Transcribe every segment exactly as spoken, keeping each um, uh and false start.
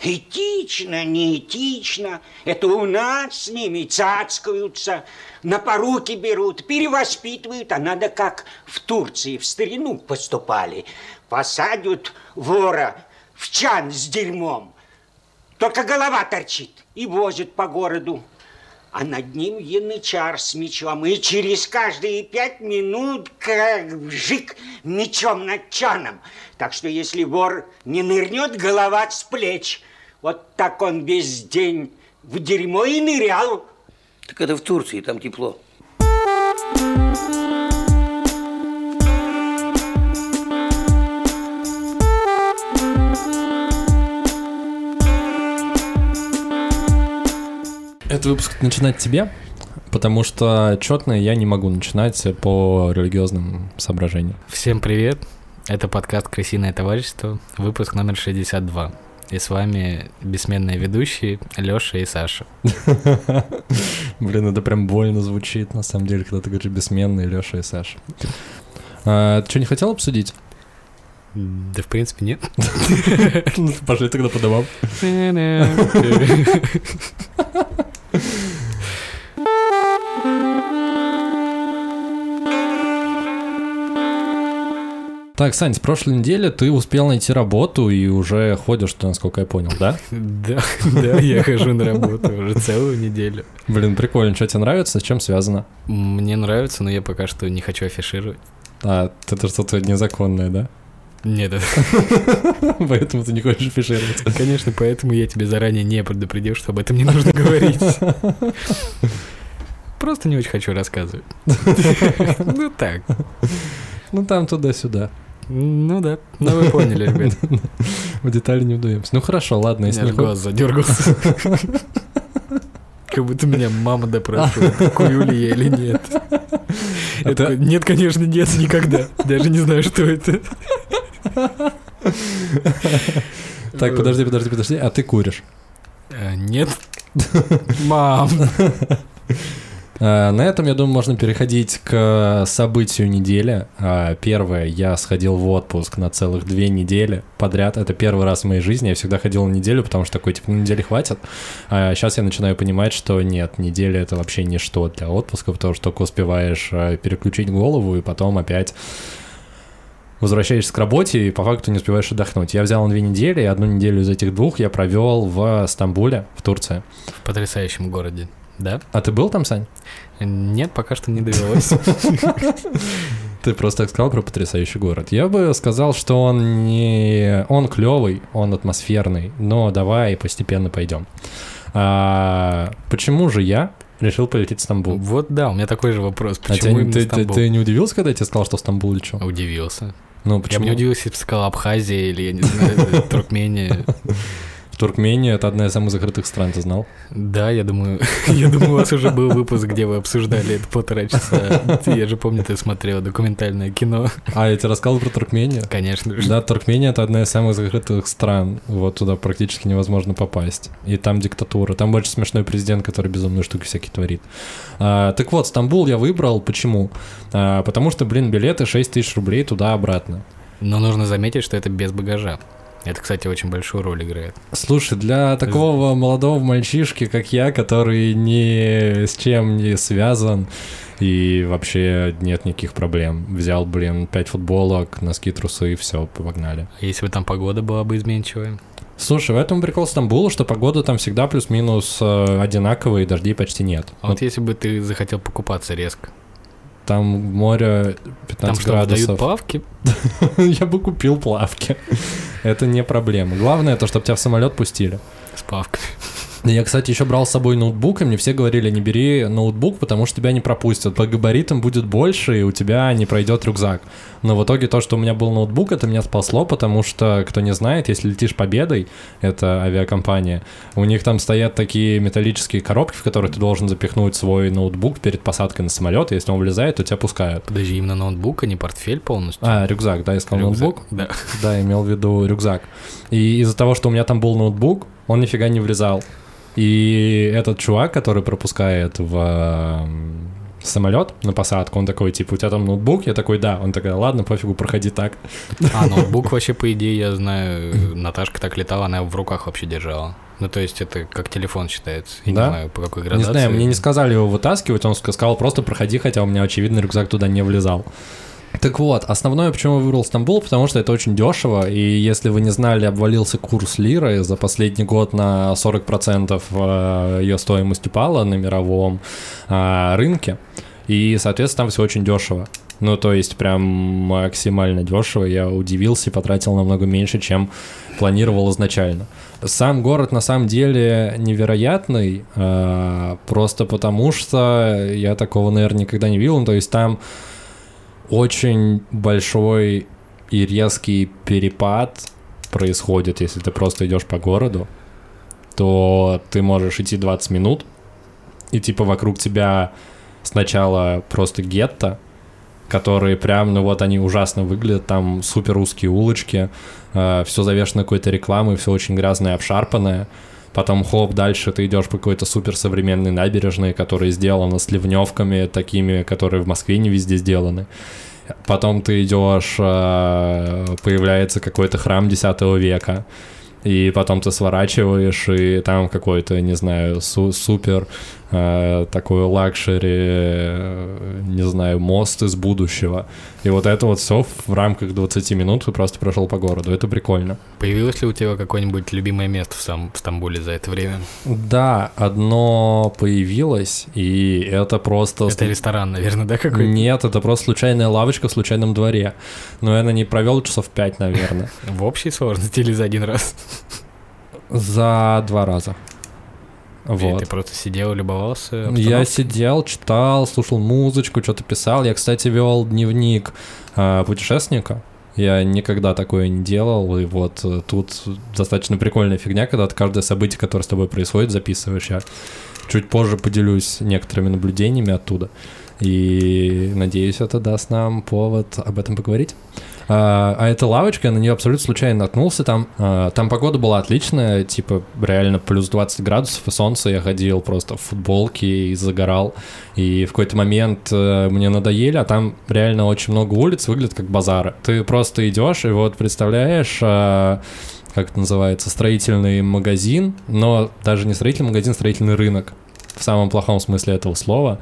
Этично, неэтично, это у нас с ними цацкаются, на поруки берут, перевоспитывают, а надо как в Турции в старину поступали. Посадят вора в чан с дерьмом, только голова торчит и возят по городу. А над ним янычар с мечом, и через каждые пять минут как вжик мечом над чаном. Так что если вор не нырнет, голова с плеч. Вот так он весь день в дерьмо и нырял. Так это в Турции, там тепло. Этот выпуск начинать тебе, потому что четно я не могу начинать по религиозным соображениям. Всем привет, это подкаст «Крысиное товарищество», выпуск номер шестьдесят два. И с вами бессменные ведущие Лёша и Саша. Блин, это прям больно звучит, на самом деле, когда ты говоришь «бессменные Лёша и Саша». Ты что, не хотел обсудить? Да, в принципе, нет. Ну, пошли тогда по домам. Так, Сань, с прошлой недели ты успел найти работу и уже ходишь, насколько я понял, да? Да, да, я хожу на работу уже целую неделю. Блин, прикольно. Что тебе нравится? С чем связано? Мне нравится, но я пока что не хочу афишировать. А, это что-то незаконное, да? Нет, это... Поэтому ты не хочешь афишировать. Конечно, поэтому я тебе заранее не предупредил, что об этом не нужно говорить. Просто не очень хочу рассказывать. Ну так. Ну там туда-сюда. Ну да, ну вы поняли, ребят. В детали не вдаемся. Ну хорошо, ладно, если не... Глаз задергался. Как будто меня мама допрашивает, курю ли я или нет. Я такой, нет, конечно, нет, никогда. Даже не знаю, что это. Так, подожди, подожди, подожди. А ты куришь? Нет. Мам. На этом, я думаю, можно переходить к событию недели. Первое, я сходил в отпуск на целых две недели подряд. Это первый раз в моей жизни. Я всегда ходил на неделю, потому что такой, типа, на неделю хватит. А сейчас я начинаю понимать, что нет, неделя — это вообще ничто для отпуска, потому что только успеваешь переключить голову и потом опять... возвращаешься к работе и по факту не успеваешь отдохнуть. Я взял две недели, и одну неделю из этих двух я провел в Стамбуле, в Турции. В потрясающем городе, да? А ты был там, Сань? Нет, пока что не довелось. Ты просто так сказал про потрясающий город. Я бы сказал, что он не... Он клевый, он атмосферный, но давай постепенно пойдем. Почему же я... решил полететь в Стамбул. Вот да, у меня такой же вопрос. Почему а именно ты, Стамбул? Ты, ты не удивился, когда я тебе сказал, что в Стамбул лечу? Удивился. Ну, почему? Я бы не удивился, если бы сказал Абхазия или, я не знаю, Туркмения. Туркмения — это одна из самых закрытых стран, ты знал? Да, я думаю, я думаю, у вас уже был выпуск, где вы обсуждали это полтора часа. Я же помню, ты смотрел документальное кино. А я тебе рассказывал про Туркмению? Конечно. Да, Туркмения — это одна из самых закрытых стран. Вот туда практически невозможно попасть. И там диктатура. Там больше смешной президент, который безумные штуки всякие творит. А, так вот, Стамбул я выбрал. Почему? А, потому что, блин, билеты шесть тысяч рублей туда-обратно. Но нужно заметить, что это без багажа. Это, кстати, очень большую роль играет. Слушай, для такого молодого мальчишки, как я, который ни с чем не связан и вообще нет никаких проблем, взял, блин, пять футболок, носки, трусы и все, погнали. А если бы там погода была бы изменчивая? Слушай, в этом прикол Стамбула, что погода там всегда плюс-минус одинаковая, и дождей почти нет. А вот, вот если бы ты захотел покупаться резко? Там море пятнадцать градусов. Там что, дают плавки? Я бы купил плавки. Это не проблема. Главное, это чтобы тебя в самолет пустили. С плавками. Я, кстати, еще брал с собой ноутбук, и мне все говорили, не бери ноутбук, потому что тебя не пропустят. По габаритам будет больше, и у тебя не пройдет рюкзак. Но в итоге то, что у меня был ноутбук, это меня спасло, потому что, кто не знает, если летишь Победой, это авиакомпания, у них там стоят такие металлические коробки, в которые ты должен запихнуть свой ноутбук перед посадкой на самолет, и если он влезает, то тебя пускают. Подожди, именно ноутбук, а не портфель полностью? А, рюкзак, да, я сказал рюкзак, ноутбук. Да. Да, имел в виду рюкзак. И из-за того, что у меня там был ноутбук, он нифига не влезал. И этот чувак, который пропускает в самолет на посадку, он такой, типа, у тебя там ноутбук? Я такой, да. Он такой, ладно, пофигу, проходи так. А ноутбук вообще, по идее, я знаю, Наташка так летала, она его в руках вообще держала. Ну, то есть это как телефон считается. Я да? не знаю, по какой градации. Не знаю, мне не сказали его вытаскивать, он сказал, просто проходи, хотя у меня, очевидно, рюкзак туда не влезал. Так вот, основное, почему я выбрал Стамбул, потому что это очень дешево, и если вы не знали, обвалился курс лиры за последний год на сорок процентов, ее стоимость упала на мировом рынке, и, соответственно, там все очень дешево. Ну, то есть прям максимально дешево, я удивился и потратил намного меньше, чем планировал изначально. Сам город на самом деле невероятный, просто потому что я такого, наверное, никогда не видел, ну, то есть там... Очень большой и резкий перепад происходит, если ты просто идешь по городу, то ты можешь идти двадцать минут, и типа вокруг тебя сначала просто гетто, которые прям, ну вот они ужасно выглядят, там супер узкие улочки, э, все завешено какой-то рекламой, все очень грязное, обшарпанное. Потом, хоп, дальше ты идешь по какой-то суперсовременной набережной, которая сделана с ливневками такими, которые в Москве не везде сделаны. Потом ты идешь, появляется какой-то храм десятого века, и потом ты сворачиваешь, и там какой-то, не знаю, су- супер э, такой лакшери, не знаю, мост из будущего. И вот это вот все в рамках двадцати минут ты просто прошел по городу. Это прикольно. Появилось ли у тебя какое-нибудь любимое место в, сам, в Стамбуле за это время? Да, одно появилось, и это просто... Это ресторан, наверное, да, какой-то? Нет, это просто случайная лавочка в случайном дворе. Но я на ней провел часов пять, наверное. В общей сложности или за один раз? За два раза. Вот. Ты просто сидел, любовался обстановкой? Я сидел, читал, слушал музычку, что-то писал. Я, кстати, вел дневник э, путешественника. Я никогда такое не делал. И вот э, тут достаточно прикольная фигня, когда ты каждое событие, которое с тобой происходит, записываешь. Я чуть позже поделюсь некоторыми наблюдениями оттуда. И надеюсь, это даст нам повод об этом поговорить. А, а эта лавочка, я на нее абсолютно случайно наткнулся. Там, а, там погода была отличная, типа реально плюс двадцать градусов и солнце. Я ходил просто в футболке и загорал. И в какой-то момент а, мне надоели, а там реально очень много улиц, выглядит как базары. Ты просто идешь и вот представляешь... А, как это называется, строительный магазин, но даже не строительный магазин, строительный рынок, в самом плохом смысле этого слова.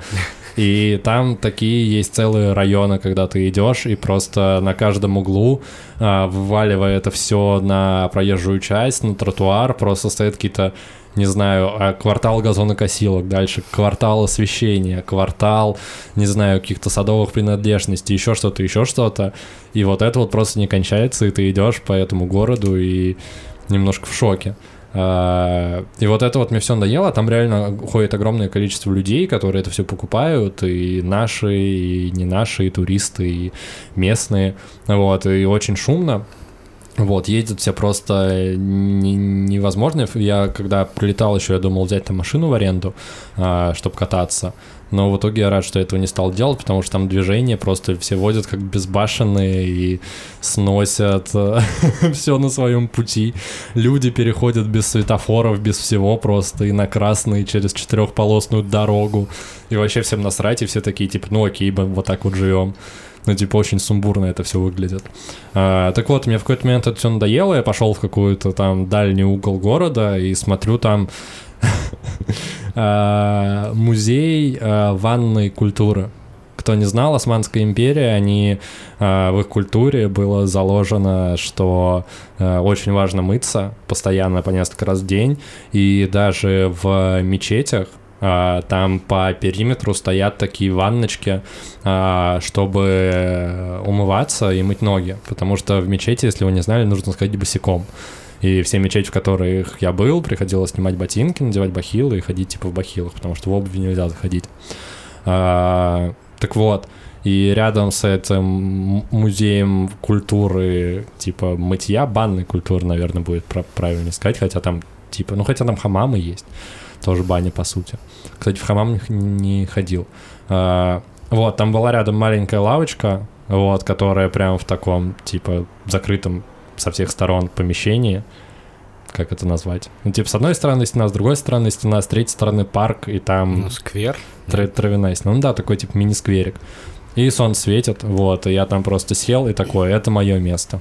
И там такие есть целые районы, когда ты идешь и просто на каждом углу, а, вываливая это все на проезжую часть, на тротуар, просто стоят какие-то, не знаю, квартал газонокосилок, дальше квартал освещения, квартал, не знаю, каких-то садовых принадлежностей, еще что-то, еще что-то. И вот это вот просто не кончается, и ты идешь по этому городу и немножко в шоке. И вот это вот мне все надоело, там реально ходит огромное количество людей, которые это все покупают, и наши, и не наши, и туристы, и местные, вот, и очень шумно. Вот, ездят все просто невозможно. Я когда прилетал еще, я думал взять там машину в аренду, а, чтобы кататься. Но в итоге я рад, что этого не стал делать, потому что там движение просто все водят как безбашенные и сносят все на своем пути. Люди переходят без светофоров, без всего просто, и на красный через четырехполосную дорогу. И вообще всем насрать, и все такие типа, ну окей, мы вот так вот живем. Ну, типа, очень сумбурно это все выглядит. А, так вот, мне в какой-то момент это все надоело, я пошел в какой-то там дальний угол города и смотрю там музей ванной культуры. Кто не знал, Османская империя, они в их культуре было заложено, что очень важно мыться постоянно по несколько раз в день, и даже в мечетях там по периметру стоят такие ванночки, чтобы умываться и мыть ноги. Потому что в мечети, если вы не знали, нужно сходить босиком. И все мечети, в которых я был, приходилось снимать ботинки, надевать бахилы и ходить типа в бахилах, потому что в обуви нельзя заходить. Так вот, и рядом с этим музеем культуры, типа мытья, банной культуры, наверное, будет правильно сказать, хотя там типа, ну хотя там хамамы есть. Тоже баня, по сути. Кстати, в хамам не ходил. А, вот, там была рядом маленькая лавочка, вот, которая прям в таком, типа, закрытом со всех сторон помещении, как это назвать. Ну, типа, с одной стороны стена, с другой стороны стена, с третьей стороны парк, и там... Ну, сквер. Тр- травяная стена. Ну да, такой, типа, мини-скверик. И солнце светит, вот, и я там просто сел и такой, это мое место.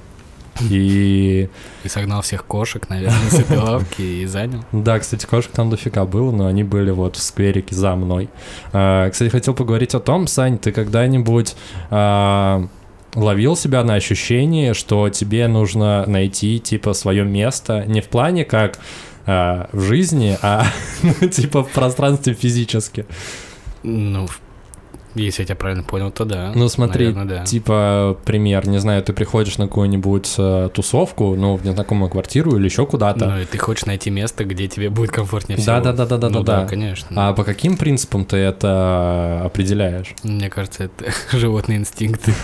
И... И согнал всех кошек, наверное, с этой лавки и занял. Да, кстати, кошек там дофига было, но они были вот в скверике за мной. А, кстати, хотел поговорить о том, Сань, ты когда-нибудь а, ловил себя на ощущении, что тебе нужно найти, типа, свое место, не в плане как а, в жизни, а, ну, типа, в пространстве физически? Ну, в Если я тебя правильно понял, то да. Ну, смотри, наверное, да. Типа, пример, не знаю, ты приходишь на какую-нибудь э, тусовку, ну, в незнакомую квартиру или еще куда-то. Ну, и ты хочешь найти место, где тебе будет комфортнее всего. Да-да-да-да-да. Ну, да, да, конечно. А по каким принципам ты это определяешь? Мне кажется, это животные инстинкты.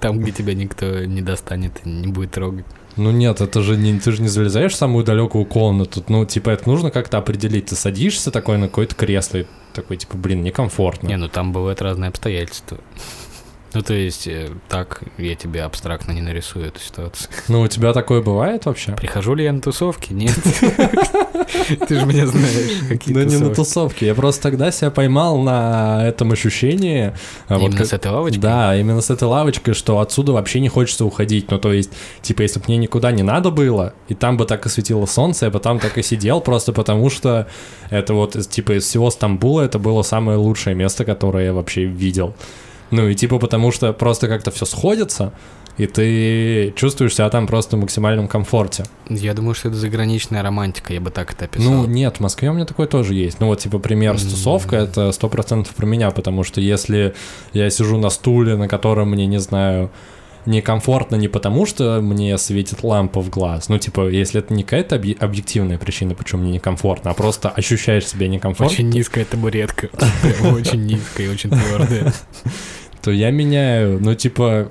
Там, где тебя никто не достанет, не будет трогать. Ну нет, это же не, ты же не залезаешь в самую далекую комнату, ну типа это нужно как-то определить, ты садишься такой на какое-то кресло и такой типа, блин, некомфортно. Не, ну там бывают разные обстоятельства. Ну то есть так я тебе абстрактно не нарисую эту ситуацию. Ну у тебя такое бывает вообще? Прихожу ли я на тусовки? Нет. Ты же меня знаешь, какие тусовки. Да не на тусовки, я просто тогда себя поймал на этом ощущении. Именно с этой лавочкой? Да, именно с этой лавочкой, что отсюда вообще не хочется уходить. Ну то есть, типа, если бы мне никуда не надо было, и там бы так и светило солнце, я бы там так и сидел, просто потому что это вот, типа, из всего Стамбула это было самое лучшее место, которое я вообще видел. Ну и типа потому что просто как-то все сходится, и ты чувствуешь себя там просто в максимальном комфорте. Я думаю, что это заграничная романтика, я бы так это описал. Ну нет, в Москве у меня такое тоже есть. Ну вот типа пример с тусовкой, это сто процентов про меня, потому что если я сижу на стуле, на котором мне, не знаю, некомфортно не потому, что мне светит лампа в глаз, ну типа если это не какая-то объ- объективная причина, почему мне некомфортно, а просто ощущаешь себя некомфортно. Очень низкая табуретка, очень низкая и очень твердая. То я меняю, ну, типа,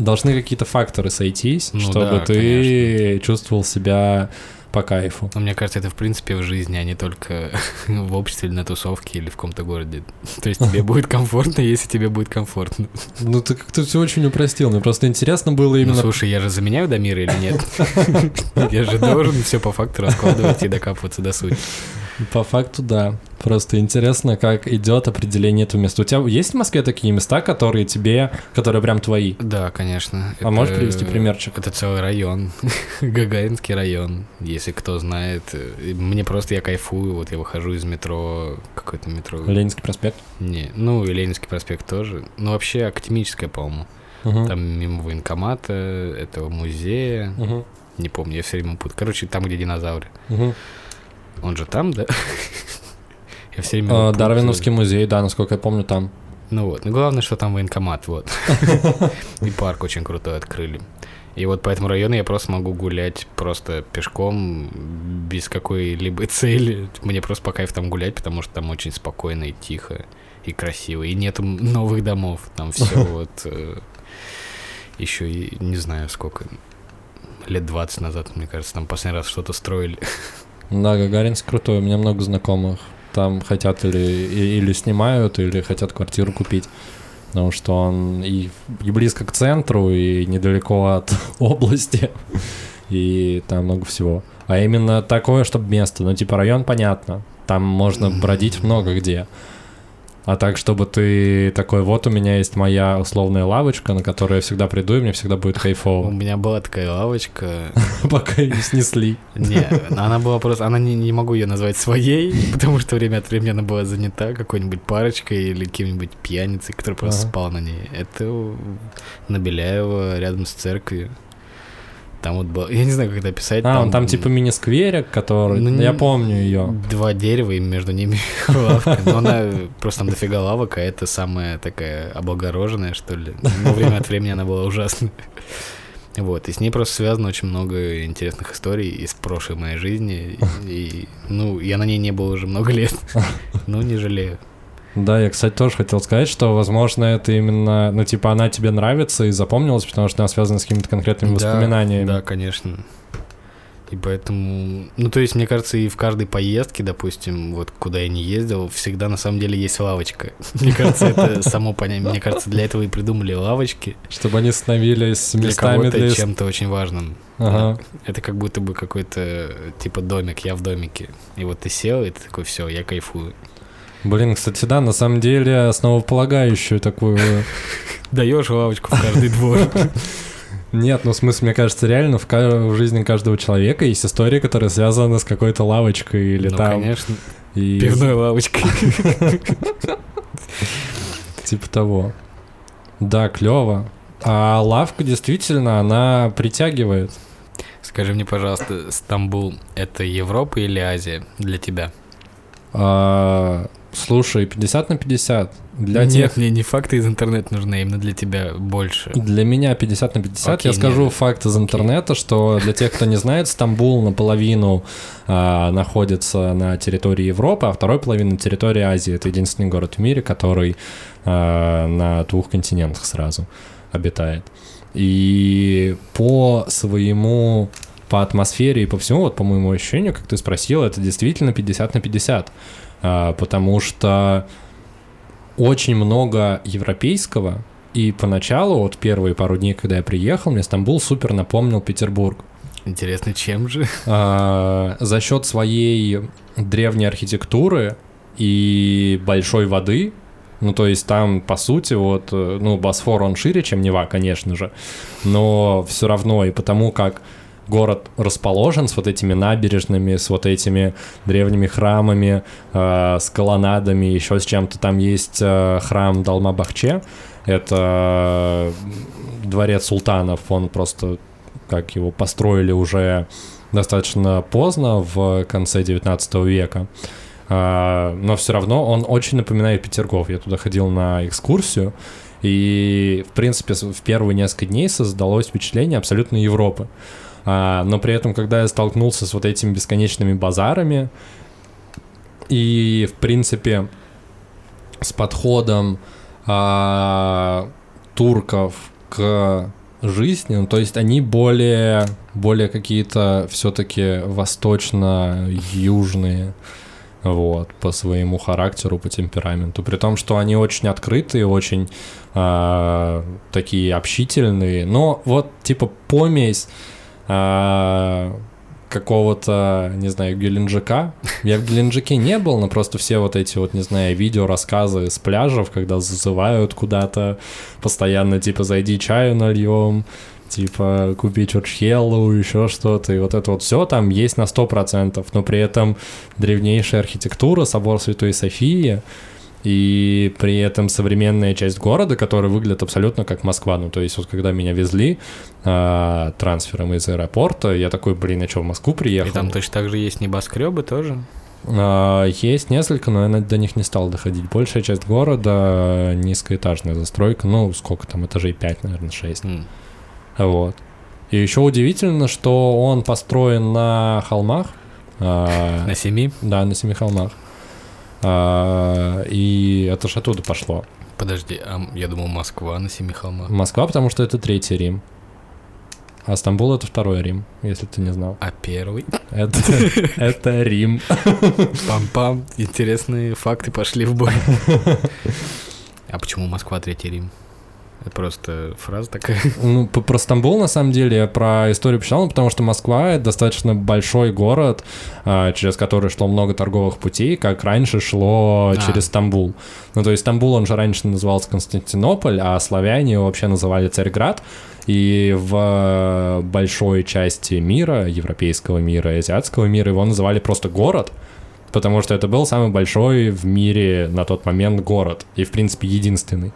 должны какие-то факторы сойтись, ну, чтобы да, ты конечно. Чувствовал себя по кайфу. Ну, мне кажется, это, в принципе, в жизни, а не только в обществе или на тусовке, или в каком-то городе. То есть тебе будет комфортно, если тебе будет комфортно. Ну, ты как-то все очень упростил, мне просто интересно было именно... Ну, слушай, я же заменяю Дамира или нет? Я же должен все по факту раскладывать и докапываться до сути. По факту, да. Просто интересно, как идет определение этого места. У тебя есть в Москве такие места, которые тебе, которые прям твои? Да, конечно. А это... можешь привести примерчик? Это целый район. Гагаринский район, если кто знает. Мне просто, я кайфую, вот я выхожу из метро, какое-то метро... Ленинский проспект? Не, ну и Ленинский проспект тоже. Ну вообще Академическая, по-моему. Угу. Там мимо военкомата, этого музея. Угу. Не помню, я все время путаю. Короче, там, где динозавры. Угу. Он же там, да? Я все время... Дарвиновский музей, да, насколько я помню, там. Ну вот, ну главное, что там военкомат, вот. И парк очень крутой открыли. И вот по этому району я просто могу гулять просто пешком, без какой-либо цели. Мне просто по кайфу там гулять, потому что там очень спокойно и тихо, и красиво. И нету новых домов, там все вот... Еще и не знаю сколько, лет двадцать назад, мне кажется, там последний раз что-то строили. Да, Гагаринск крутой, у меня много знакомых. Там хотят или, или снимают, или хотят квартиру купить. Потому что он и, и близко к центру, и недалеко от области, и там много всего. А именно такое, чтобы место, ну типа район, понятно, там можно бродить много где. А так, чтобы ты такой, вот у меня есть моя условная лавочка, на которую я всегда приду, и мне всегда будет кайфово. У меня была такая лавочка. Пока ее снесли. Не, она была просто... Она не, не могу ее назвать своей, потому что время от времени она была занята какой-нибудь парочкой или каким-нибудь пьяницей, который просто ага. спал на ней. Это на Беляева, рядом с церковью. Там вот был, я не знаю, как это описать. А, там, он там типа мини-скверик, который, ну, я помню ее. Два дерева и между ними лавка. Но она просто там дофига лавок, а это самая такая облагороженная, что ли. Но время от времени она была ужасная. Вот, и с ней просто связано очень много интересных историй из прошлой моей жизни. И, ну, я на ней не был уже много лет, ну, не жалею. Да, я, кстати, тоже хотел сказать, что, возможно, это именно, ну, типа, она тебе нравится и запомнилась, потому что она связана с какими-то конкретными воспоминаниями. Да, да, конечно. И поэтому, ну, то есть, мне кажется, и в каждой поездке, допустим, вот куда я не ездил, всегда, на самом деле, есть лавочка. Мне кажется, это само понятие. Мне кажется, для этого и придумали лавочки. Чтобы они становились местами для... Для кого-то чем-то очень важным. Ага. Это как будто бы какой-то типа домик, я в домике. И вот ты сел, и ты такой, все, я кайфую. Блин, кстати, да, на самом деле основополагающую такую... Даешь лавочку в каждый двор. Нет, ну в смысле, мне кажется, реально в, ка- в жизни каждого человека есть история, которая связана с какой-то лавочкой или ну, там... конечно, и... пивной лавочкой. Типа того. Да, клево. А лавка действительно, она притягивает. Скажи мне, пожалуйста, Стамбул — это Европа или Азия для тебя? А, слушай, пятьдесят на пятьдесят. Для Нет, тех... мне не факты из интернета нужны, именно для тебя больше. Для меня пятьдесят на пятьдесят. Окей, я нет. скажу факт из интернета, Окей. что для тех, кто не знает, Стамбул наполовину а, находится на территории Европы, а второй половина — территории Азии. Это единственный город в мире, который а, на двух континентах сразу обитает. И по своему... по атмосфере и по всему, вот по моему ощущению, как ты спросил, это действительно пятьдесят на пятьдесят, потому что очень много европейского, и поначалу, вот первые пару дней, когда я приехал, мне Стамбул супер напомнил Петербург. Интересно, чем же? За счет своей древней архитектуры и большой воды. Ну, то есть там, по сути, вот, ну, Босфор, он шире, чем Нева, конечно же, но все равно, и потому как город расположен с вот этими набережными, с вот этими древними храмами, э, с колоннадами, еще с чем-то. Там есть э, храм Долмабахче, это дворец султанов, он просто, как его построили уже достаточно поздно, в конце девятнадцатого века. Э, но все равно он очень напоминает Петергоф. Я туда ходил на экскурсию, и, в принципе, в первые несколько дней создалось впечатление абсолютной Европы. Но при этом, когда я столкнулся с вот этими бесконечными базарами и, в принципе, с подходом а, турков к жизни, ну, то есть они более, более какие-то все-таки восточно-южные, вот, по своему характеру, по темпераменту, при том, что они очень открытые, очень а, такие общительные, но вот типа помесь... какого-то, не знаю, Геленджика. Я в Геленджике не был, но просто все вот эти вот, не знаю, видео, рассказы с пляжев, когда зазывают куда-то постоянно, типа, зайди чаю нальем, типа, купи чурчхеллу, еще что-то, и вот это вот все там есть на сто процентов, но при этом древнейшая архитектура, собор Святой Софии, и при этом современная часть города, которая выглядит абсолютно как Москва. Ну, то есть вот когда меня везли э, трансфером из аэропорта, я такой, блин, а что, в Москву приехал? И там точно так же есть небоскребы тоже? Э, есть несколько, но я до них не стал доходить. Большая часть города — низкоэтажная застройка, ну, сколько там, этажей пять, наверное, шесть. Mm. Вот. И еще удивительно, что он построен на холмах. Э, на семи? Да, на семи холмах. А, и это же оттуда пошло. Подожди, а я думал, Москва на семи холмах. Москва, потому что это Третий Рим. А Стамбул — это Второй Рим, если ты не знал. А первый? Это Рим. Пам-пам, интересные факты пошли в бой. А почему Москва — Третий Рим? Это просто фраза такая. Ну, про Стамбул, на самом деле, я про историю почитал, потому что Москва — это достаточно большой город, через который шло много торговых путей, как раньше шло а. через Стамбул. Ну, то есть Стамбул, он же раньше назывался Константинополь, а славяне его вообще называли Царьград. И в большой части мира, европейского мира и азиатского мира, его называли просто город, потому что это был самый большой в мире на тот момент город, и, в принципе, единственный.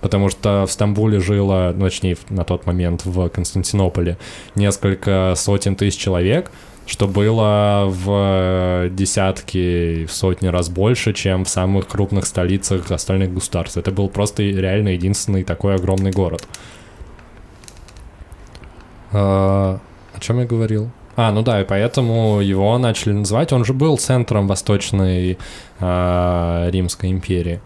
Потому что в Стамбуле жило, ну, точнее, на тот момент в Константинополе несколько сотен тысяч человек, что было в десятки, в сотни раз больше, чем в самых крупных столицах остальных государств. Это был просто реально единственный такой огромный город. А, о чем я говорил? А, ну да, и поэтому его начали называть. Он же был центром Восточной а, Римской империи,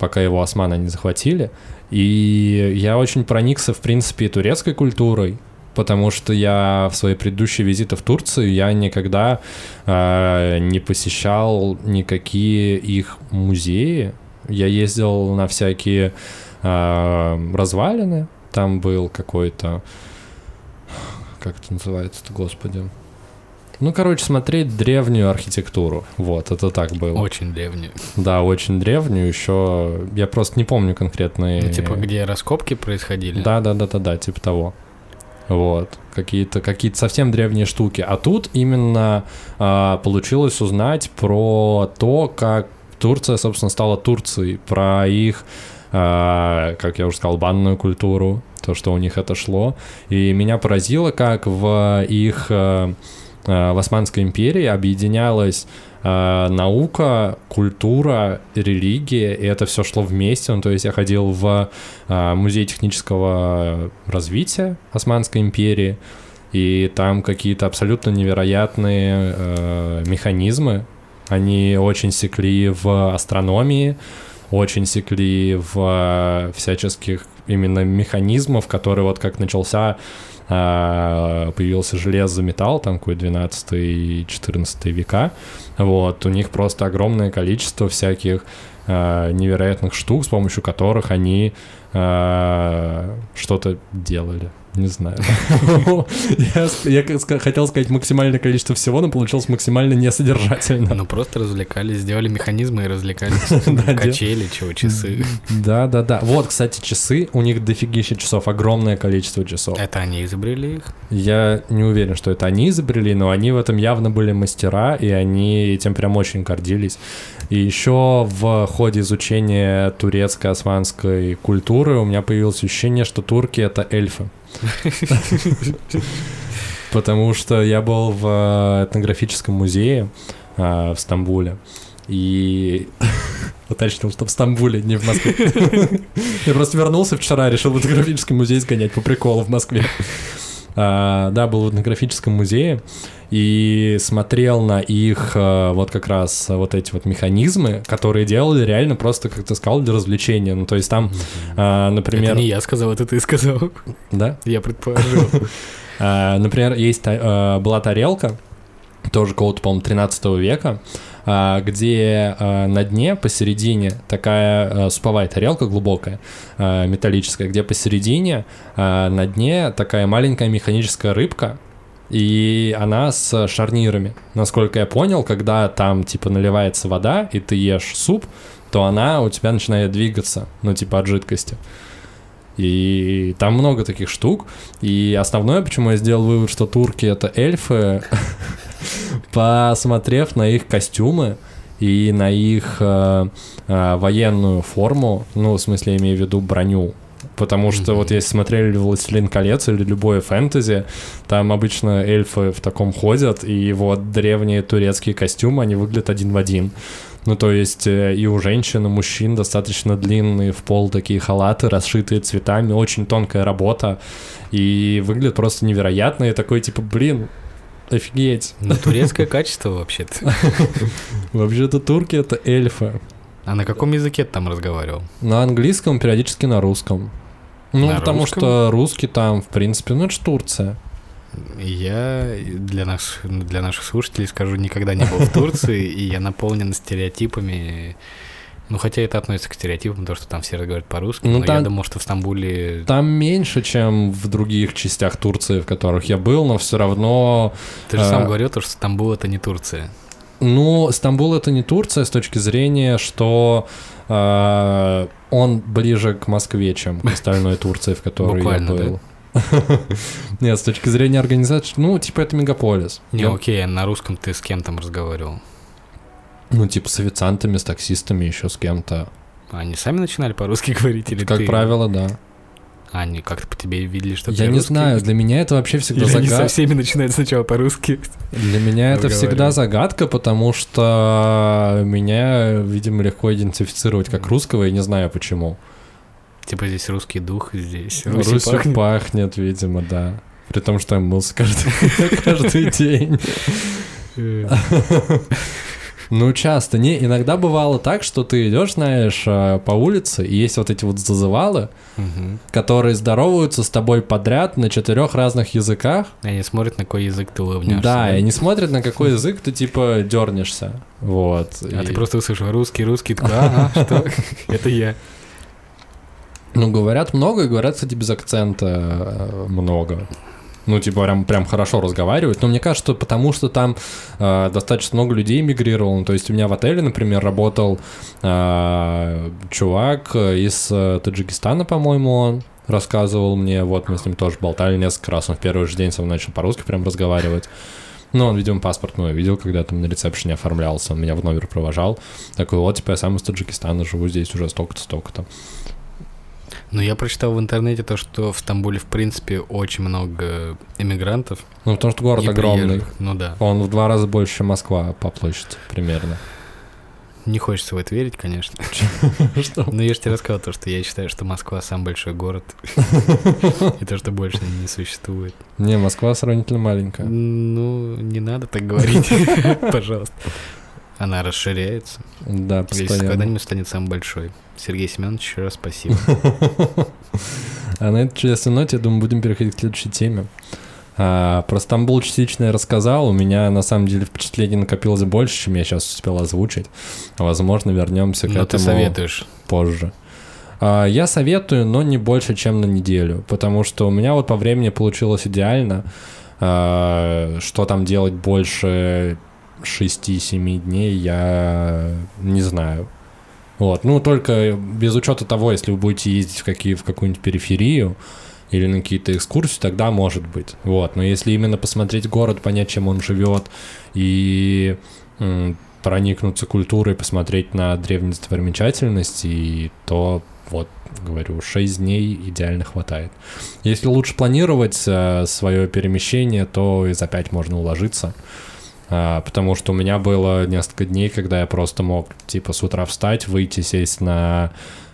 пока его османы не захватили. И я очень проникся, в принципе, турецкой культурой, потому что я в свои предыдущие визиты в Турцию я никогда э, не посещал никакие их музеи. Я ездил на всякие э, развалины. Там был какой-то... как это называется-то, господи. Ну, короче, смотреть древнюю архитектуру. Вот, это так было. Очень древнюю. Да, очень древнюю. Еще я просто не помню конкретные... Ну, типа, где раскопки происходили? Да-да-да-да-да, типа того. Вот, какие-то, какие-то совсем древние штуки. А тут именно а, получилось узнать про то, как Турция, собственно, стала Турцией. Про их, а, как я уже сказал, банную культуру. То, что у них это шло. И меня поразило, как в их... А, в Османской империи объединялась э, наука, культура, религия, и это все шло вместе. Ну, то есть я ходил в э, музей технического развития Османской империи, и там какие-то абсолютно невероятные э, механизмы. Они очень секли в астрономии, очень секли в э, всяческих именно механизмов, которые вот как начался... появился железо, металл, там какой двенадцатый и четырнадцатый века, вот, у них просто огромное количество всяких э, невероятных штук, с помощью которых они э, что-то делали, не знаю. Я хотел сказать максимальное количество всего, но получилось максимально несодержательно. Ну, просто развлекались, сделали механизмы и развлекались, качели, чего, часы. Да-да-да, вот, кстати, часы, у них дофигища часов, огромное количество часов. Это они из изобрели их? Я не уверен, что это они изобрели, но они в этом явно были мастера, и они этим прям очень гордились. И еще в ходе изучения турецкой, османской культуры у меня появилось ощущение, что турки — это эльфы. Потому что я был в этнографическом музее в Стамбуле, и... Уточнил, что в Стамбуле, не в Москве. Я просто вернулся вчера, решил в этнографический музей сгонять по приколу в Москве. А, да, был в этнографическом музее и смотрел на их а, вот как раз вот эти вот механизмы, которые делали реально просто, как ты сказал, для развлечения. Ну, то есть там, а, например... Это не я сказал, это ты сказал. Да? Я предположил. А, например, есть а, была тарелка, тоже какого-то, по-моему, тринадцатого века, где на дне посередине такая суповая тарелка глубокая, металлическая, где посередине на дне такая маленькая механическая рыбка, и она с шарнирами. Насколько я понял, когда там типа наливается вода, и ты ешь суп, то она у тебя начинает двигаться, ну типа от жидкости. И там много таких штук. И основное, почему я сделал вывод, что турки — это эльфы, посмотрев на их костюмы и на их э, э, военную форму, ну, в смысле, я имею в виду броню. Потому что mm-hmm. вот если смотрели «Властелин колец» или любое фэнтези, там обычно эльфы в таком ходят, и вот древние турецкие костюмы, они выглядят один в один. Ну, то есть и у женщин, и у мужчин достаточно длинные в пол такие халаты, расшитые цветами, очень тонкая работа, и выглядит просто невероятно, и такой, типа, блин, офигеть. Ну, турецкое качество вообще-то. Вообще-то турки — это эльфы. А на каком языке ты там разговаривал? На английском, периодически на русском. Ну, на потому русском? Что русский там, в принципе, ну, это же Турция. Я для, нас, для наших слушателей скажу, никогда не был в Турции, и я наполнен стереотипами. Ну, хотя это относится к стереотипам, то, что там все разговаривают по-русски, ну, но там, я думал, что в Стамбуле... Там меньше, чем в других частях Турции, в которых я был, но все равно... Ты же э... сам говорил, что Стамбул — это не Турция. Ну, Стамбул — это не Турция с точки зрения, что э, он ближе к Москве, чем к остальной Турции, в которой я был. Нет, с точки зрения организации, ну, типа, это мегаполис. Не, окей, на русском ты с кем там разговаривал? Ну, типа, с официантами, с таксистами, еще с кем-то. Они сами начинали по-русски говорить или ты? Как правило, да. Они как-то по тебе видели, что ты русский? Я не знаю, для меня это вообще всегда загадка. Или они со всеми начинают сначала по-русски? Для меня это всегда загадка, потому что меня, видимо, легко идентифицировать как русского, и не знаю почему. Типа здесь русский дух, здесь Русь пахнет, видимо, да. При том, что я мылся каждый день. Ну, часто. Не, иногда бывало так, что ты идешь, знаешь, по улице, и есть вот эти вот зазывалы, угу. которые здороваются с тобой подряд на четырех разных языках. Они смотрят, на какой язык ты улыбнешься. Да, да? И они смотрят, на какой язык ты, типа, дернешься. Вот. А и... ты просто услышал русский, русский, такой, ага, что? Это я. Ну, говорят много, и говорят, кстати, без акцента много. ну, типа, прям, прям хорошо разговаривают. Но мне кажется, что потому что там э, достаточно много людей эмигрировало. То есть у меня в отеле, например, работал э, чувак из э, Таджикистана, по-моему, он рассказывал мне. Вот мы с ним тоже болтали несколько раз. Он в первый же день со мной начал по-русски прям разговаривать. Ну, он, видимо, паспорт мой видел, когда там на ресепшене оформлялся. Он меня в номер провожал. Такой, вот, типа, я сам из Таджикистана живу здесь уже столько-то, столько-то. Ну, я прочитал в интернете то, что в Стамбуле, в принципе, очень много эмигрантов. Ну, потому что город огромный. Ну, да. Он в два раза больше, чем Москва по площади примерно. Не хочется в это верить, конечно. Но я же тебе рассказал то, что я считаю, что Москва самый большой город. И то, что больше не существует. Не, Москва сравнительно маленькая. Ну, не надо так говорить, пожалуйста. Она расширяется. Да, постоянно. Если когда-нибудь станет самый большой. Сергей Семенович, еще раз спасибо. А на этой чудесной ноте, я думаю, будем переходить к следующей теме. А, про Стамбул частично я рассказал. У меня, на самом деле, впечатлений накопилось больше, чем я сейчас успел озвучить. Возможно, вернемся к но этому ты советуешь. Позже. А, я советую, но не больше, чем на неделю. Потому что у меня вот по времени получилось идеально, а, что там делать больше шести-семи дней, я не знаю. Вот. Ну, только без учета того, если вы будете ездить в, какие, в какую-нибудь периферию или на какие-то экскурсии, тогда может быть. Вот. Но если именно посмотреть город, понять, чем он живет, и м- проникнуться культурой, посмотреть на древние достопримечательности, то вот, говорю, шесть дней идеально хватает. Если лучше планировать э, свое перемещение, то и за пять можно уложиться. Потому что у меня было несколько дней, когда я просто мог, типа, с утра встать, выйти, сесть на,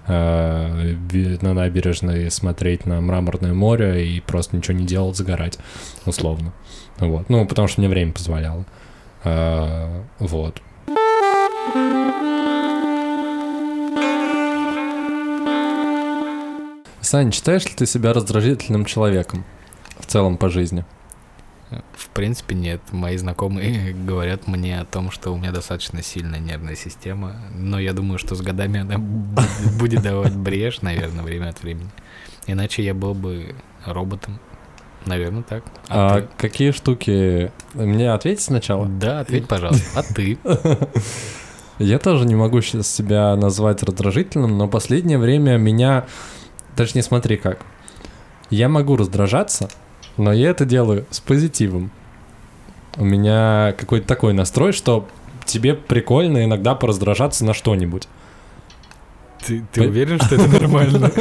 э, на набережной, смотреть на мраморное море и просто ничего не делать, загорать, условно. Вот. Ну, потому что мне время позволяло. Э, вот. Сань, считаешь ли ты себя раздражительным человеком в целом по жизни? В принципе, нет. Мои знакомые говорят мне о том, что у меня достаточно сильная нервная система, но я думаю, что с годами она будет давать брешь, наверное, время от времени. Иначе я был бы роботом. Наверное, так. А, а ты... какие штуки... Мне ответить сначала? Да, ответь, пожалуйста. А ты? Я тоже не могу сейчас себя назвать раздражительным, но последнее время меня... Точнее, смотри как. Я могу раздражаться... Но я это делаю с позитивом. У меня какой-то такой настрой, что тебе прикольно иногда пораздражаться на что-нибудь. Ты, ты По... уверен, что это нормально?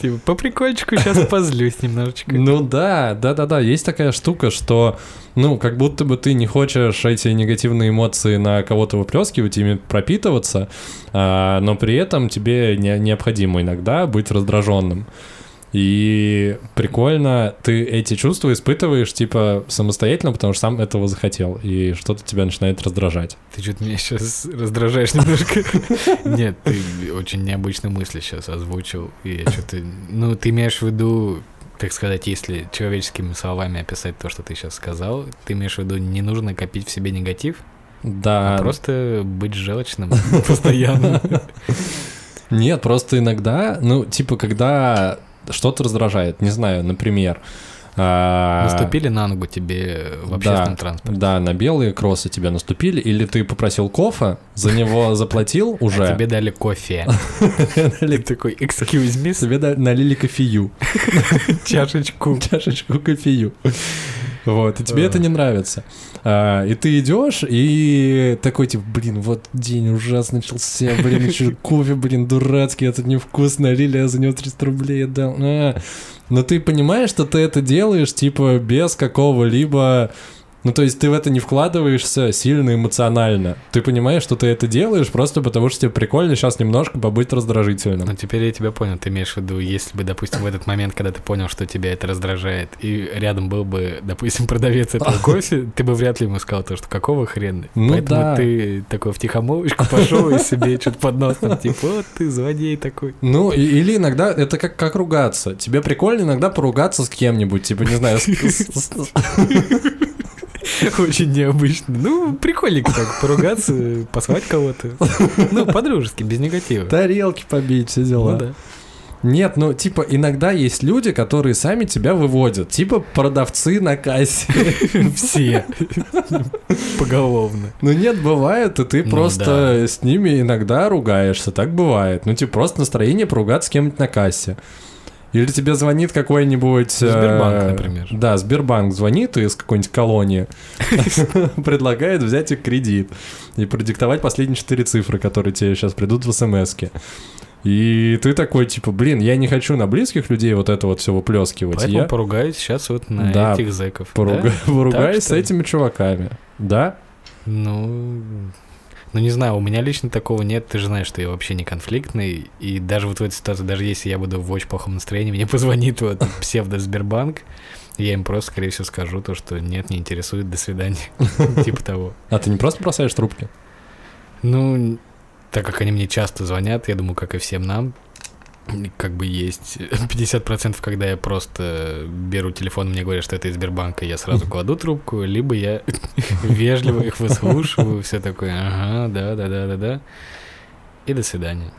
Типа, по прикольчику сейчас позлюсь немножечко. Ну да, да-да-да, есть такая штука, что, ну, как будто бы ты не хочешь эти негативные эмоции на кого-то выплескивать, ими пропитываться, а, но при этом тебе не, необходимо иногда быть раздраженным. И прикольно, ты эти чувства испытываешь, типа, самостоятельно, потому что сам этого захотел, и что-то тебя начинает раздражать. Ты что-то меня сейчас раздражаешь немножко. Нет, ты очень необычную мысль сейчас озвучил, и я что-то... Ну, ты имеешь в виду, так сказать, если человеческими словами описать то, что ты сейчас сказал, ты имеешь в виду, не нужно копить в себе негатив? Да. Просто быть желчным постоянно. Нет, просто иногда, ну, типа, когда... Что-то раздражает, не знаю, например... Наступили на ногу тебе в общественном да, транспорте. Да, на белые кроссы тебе наступили, или ты попросил кофе, за него заплатил уже. А тебе дали кофе. Ты такой, excuse me. Тебе налили кофею. Чашечку. Чашечку кофею. Вот, и тебе это не нравится. И ты идешь и такой, типа, блин, вот день ужасно начался, блин, еще кофе, блин, дурацкий, этот невкусный, налили, я за него триста рублей отдал. Но ты понимаешь, что ты это делаешь, типа, без какого-либо... Ну, то есть ты в это не вкладываешься сильно эмоционально. Ты понимаешь, что ты это делаешь просто потому, что тебе прикольно сейчас немножко побыть раздражительным. Ну, теперь я тебя понял. Ты имеешь в виду, если бы, допустим, в этот момент, когда ты понял, что тебя это раздражает, и рядом был бы, допустим, продавец этого кофе, ты бы вряд ли ему сказал то, что какого хрена. Ну, поэтому да. Ты такой втихомолочку пошел и себе что-то под нос, там, типа, вот ты злодей такой. Ну, или иногда это как, как ругаться. Тебе прикольно иногда поругаться с кем-нибудь, типа, не знаю... Очень необычно. Ну, прикольненько так поругаться, послать кого-то. Ну, по-дружески, без негатива. Тарелки побить, все дела. Ну, да. Нет, ну, типа, иногда есть люди, которые сами тебя выводят. Типа продавцы на кассе. Все. Поголовно. Ну, нет, бывает, и ты просто с ними иногда ругаешься. Так бывает. Ну, типа, просто настроение поругаться с кем-нибудь на кассе. Или тебе звонит какой-нибудь... Сбербанк, например. Да, Сбербанк звонит из какой-нибудь колонии, предлагает взять их кредит и продиктовать последние четыре цифры, которые тебе сейчас придут в смс-ке. И ты такой, типа, блин, я не хочу на близких людей вот это вот все выплескивать. Поэтому я... поругаюсь сейчас вот на да, этих зэков. Поруга... Да? Поругаюсь так, с этими чуваками. Да? Ну... Ну, не знаю, у меня лично такого нет. Ты же знаешь, что я вообще не конфликтный. И даже вот в этой ситуации, даже если я буду в очень плохом настроении, мне позвонит вот псевдо-Сбербанк, я им просто, скорее всего, скажу то, что нет, не интересует, до свидания. Типа того. А ты не просто бросаешь трубки? Ну, так как они мне часто звонят, я думаю, как и всем нам, как бы есть пятьдесят процентов, когда я просто беру телефон, мне говорят, что это из Сбербанка, я сразу кладу трубку, либо я вежливо их выслушиваю, все такое, ага, да-да-да-да-да, и до свидания.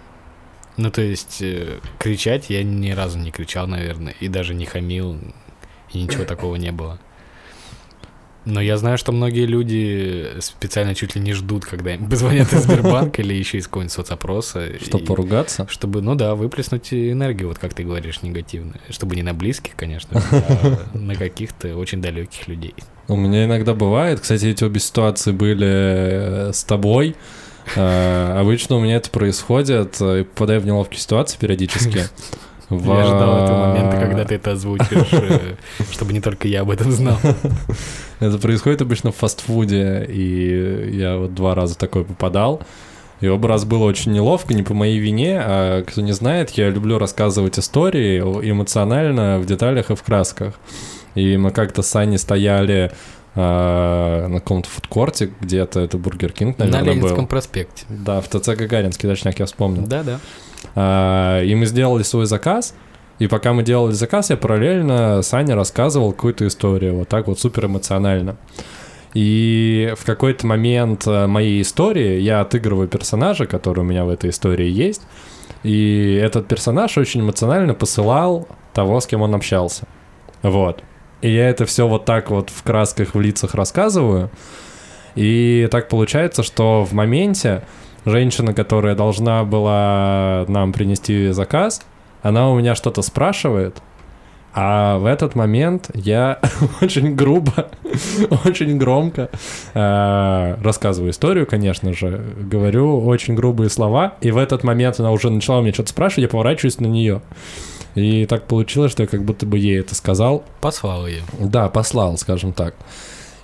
Ну, то есть, кричать я ни разу не кричал, наверное, и даже не хамил, и ничего такого не было. Но я знаю, что многие люди специально чуть ли не ждут, когда им позвонят из Сбербанка или еще из какого-нибудь соцопроса. Чтобы поругаться? Чтобы, ну да, выплеснуть энергию, вот как ты говоришь, негативно. Чтобы не на близких, конечно, а на каких-то очень далеких людей. У меня иногда бывает, кстати, эти обе ситуации были с тобой. Обычно у меня это происходит, попадая в неловкие ситуации периодически. В... Я ждал этого момента, когда ты это озвучишь, чтобы не только я об этом знал. Это происходит обычно в фастфуде, и я вот два раза такой попадал. И оба раза было очень неловко, не по моей вине, а кто не знает, я люблю рассказывать истории эмоционально, в деталях и в красках. И мы как-то с Аней стояли а, на каком-то фудкорте где-то, это Бургер Кинг, наверное, был. На Ленинском проспекте. Да, в ТЦ Гагаринский, точняк, я вспомнил. Да-да. И мы сделали свой заказ, и пока мы делали заказ, я параллельно Саня рассказывал какую-то историю, вот так вот супер эмоционально. И в какой-то момент моей истории я отыгрываю персонажа, который у меня в этой истории есть, и этот персонаж очень эмоционально посылал того, с кем он общался. Вот. И я это все вот так вот в красках, в лицах рассказываю, и так получается, что в моменте женщина, которая должна была нам принести заказ, она у меня что-то спрашивает, а в этот момент я очень грубо, очень громко э, рассказываю историю, конечно же, говорю очень грубые слова, и в этот момент она уже начала мне что-то спрашивать, я поворачиваюсь на нее. И так получилось, что я как будто бы ей это сказал. Послал ее. Да, послал, скажем так.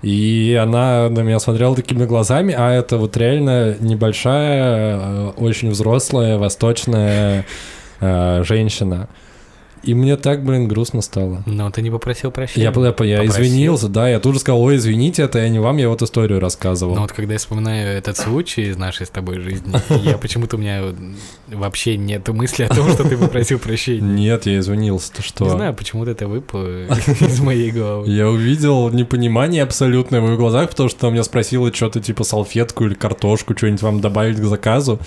И она на меня смотрела такими глазами, а это вот реально небольшая, очень взрослая, восточная э, женщина. И мне так, блин, грустно стало. Но ты не попросил прощения. Я, я, я извинился, да, я тут же сказал, ой, извините, это я не вам, я вот историю рассказывал. Но вот когда я вспоминаю этот случай из нашей с тобой жизни, я почему-то у меня вообще нет мысли о том, что ты попросил прощения. Нет, я извинился, ты что? Не знаю, почему-то это выпало из моей головы. Я увидел непонимание абсолютное в моих глазах, потому что она меня спросила что-то типа салфетку или картошку, что-нибудь вам добавить к заказу.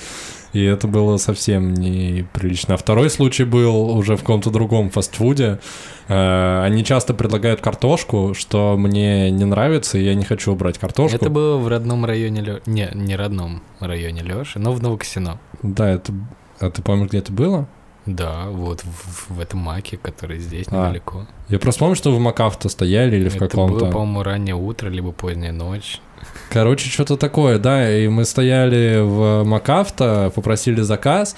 И это было совсем неприлично. А второй случай был уже в каком-то другом фастфуде. Они часто предлагают картошку, что мне не нравится, и я не хочу брать картошку. Это было в родном районе Лёши. Не, не родном районе Лёши, но в Новокосино. Да, это... А ты помнишь, где это было? Да, вот в, в этом Маке, который здесь недалеко. А, я просто помню, что вы в Мак-Авто стояли или в это каком-то... Это было, по-моему, раннее утро, либо поздняя ночь. Короче, что-то такое, да, и мы стояли в Мак-Авто, попросили заказ,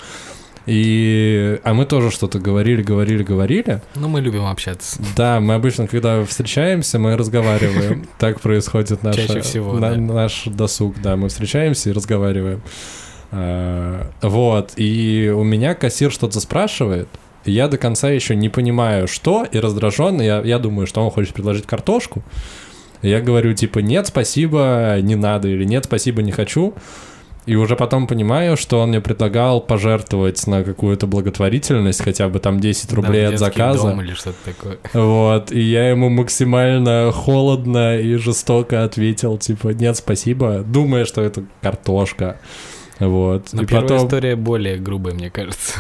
и... а мы тоже что-то говорили, говорили, говорили. Ну, мы любим общаться. Да, мы обычно, когда встречаемся, мы разговариваем. Так происходит наш... Чаще всего, да. Наш досуг, да, мы встречаемся и разговариваем. Вот, и у меня кассир что-то спрашивает, и я до конца еще не понимаю, что, и раздражен, я, я думаю, что он хочет предложить картошку, и я говорю, типа, нет, спасибо, не надо, или нет, спасибо, не хочу, и уже потом понимаю, что он мне предлагал пожертвовать на какую-то благотворительность, хотя бы там десять рублей от заказа. Дом или что-то такое. Вот, и я ему максимально холодно и жестоко ответил, типа, нет, спасибо, думая, что это картошка. Вот. Но и первая потом... история более грубая, мне кажется.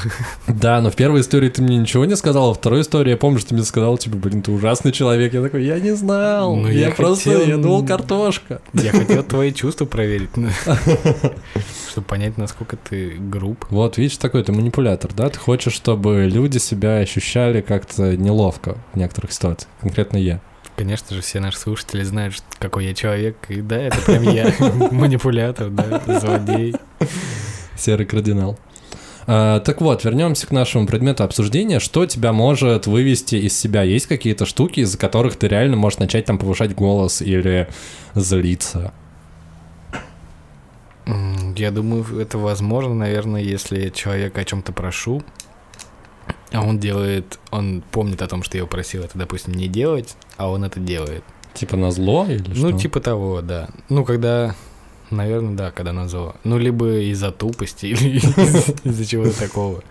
Да, но в первой истории ты мне ничего не сказал, а второй истории, я помню, что ты мне сказал, типа, блин, ты ужасный человек. Я такой, я не знал, ну, я, я просто, хотел... я думал, картошка. Я хотел твои чувства проверить, чтобы понять, насколько ты груб. Вот, видишь, такой ты манипулятор, да? Ты хочешь, чтобы люди себя ощущали как-то неловко в некоторых ситуациях, конкретно я. Конечно же, все наши слушатели знают, какой я человек, и да, это прям я, манипулятор, да, злодей. Серый кардинал. А, так вот, вернемся к нашему предмету обсуждения. Что тебя может вывести из себя? Есть какие-то штуки, из-за которых ты реально можешь начать там повышать голос или злиться? Я думаю, это возможно, наверное, если я человека о чем-то прошу, а он делает, он помнит о том, что я его просил это, допустим, не делать, а он это делает. Типа назло или ну, что? Ну, типа того, да. Ну, когда, наверное, да, когда назло. Ну, либо из-за тупости или из-за чего-то такого.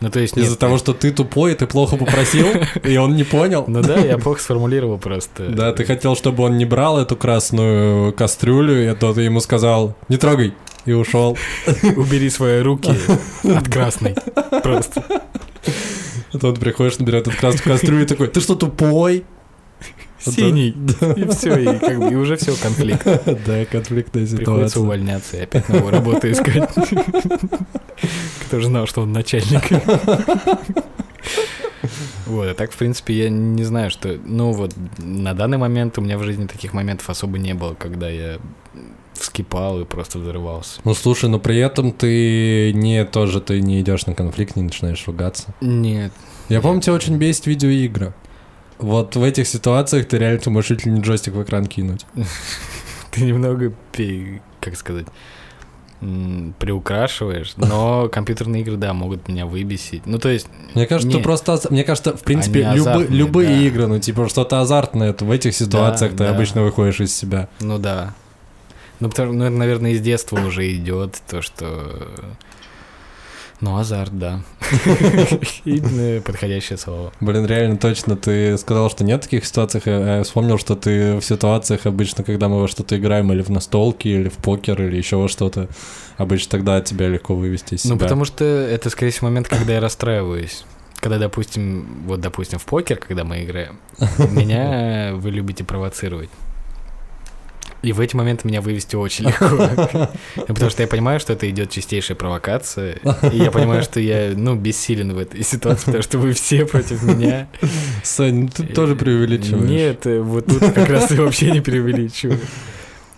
Ну, то есть... Из-за того, что ты тупой, и ты плохо попросил, и он не понял? Ну да, я плохо сформулировал просто. Да, ты хотел, чтобы он не брал эту красную кастрюлю, и то ты ему сказал, не трогай, и ушел. Убери свои руки от красной просто. А то он приходишь, наберет этот красную кастрюлю и такой, ты что, тупой? Синий. Да. И все, и, как бы, и уже все, конфликт. Да, конфликтная ситуация. Приходится увольняться и опять новую работу искать. Кто же знал, что он начальник. Вот, а так, в принципе, я не знаю, что... Ну вот, на данный момент у меня в жизни таких моментов особо не было, когда я... вскипал и просто взрывался. Ну, слушай, но при этом ты не тоже, ты не идешь на конфликт, не начинаешь ругаться. Нет. Я нет. помню, тебя очень бесит видеоигры. Вот в этих ситуациях ты реально ты можешь чуть ли не джойстик в экран кинуть. Ты немного, как сказать, приукрашиваешь, но компьютерные игры, да, могут меня выбесить. Ну, то есть... Мне кажется, ты просто... Мне кажется, в принципе, любые игры, ну, типа, что-то азартное, в этих ситуациях ты обычно выходишь из себя. Ну, да. Ну, потому, ну, это, наверное, из детства уже идет то, что... Ну, азарт, да. Подходящее слово. Блин, реально точно. Ты сказал, что нет таких ситуаций. Я вспомнил, что ты в ситуациях обычно, когда мы во что-то играем, или в настолки, или в покер, или еще во что-то, обычно тогда тебя легко вывести из себя. Ну, потому что это, скорее всего, момент, когда я расстраиваюсь. Когда, допустим, вот, допустим, в покер, когда мы играем, меня вы любите провоцировать. И в эти моменты меня вывести очень легко. Потому что я понимаю, что это идет чистейшая провокация. И я понимаю, что я, ну, бессилен в этой ситуации, потому что вы все против меня. Сань, ну ты тоже преувеличиваешь. Нет, вот тут как раз я вообще не преувеличиваю.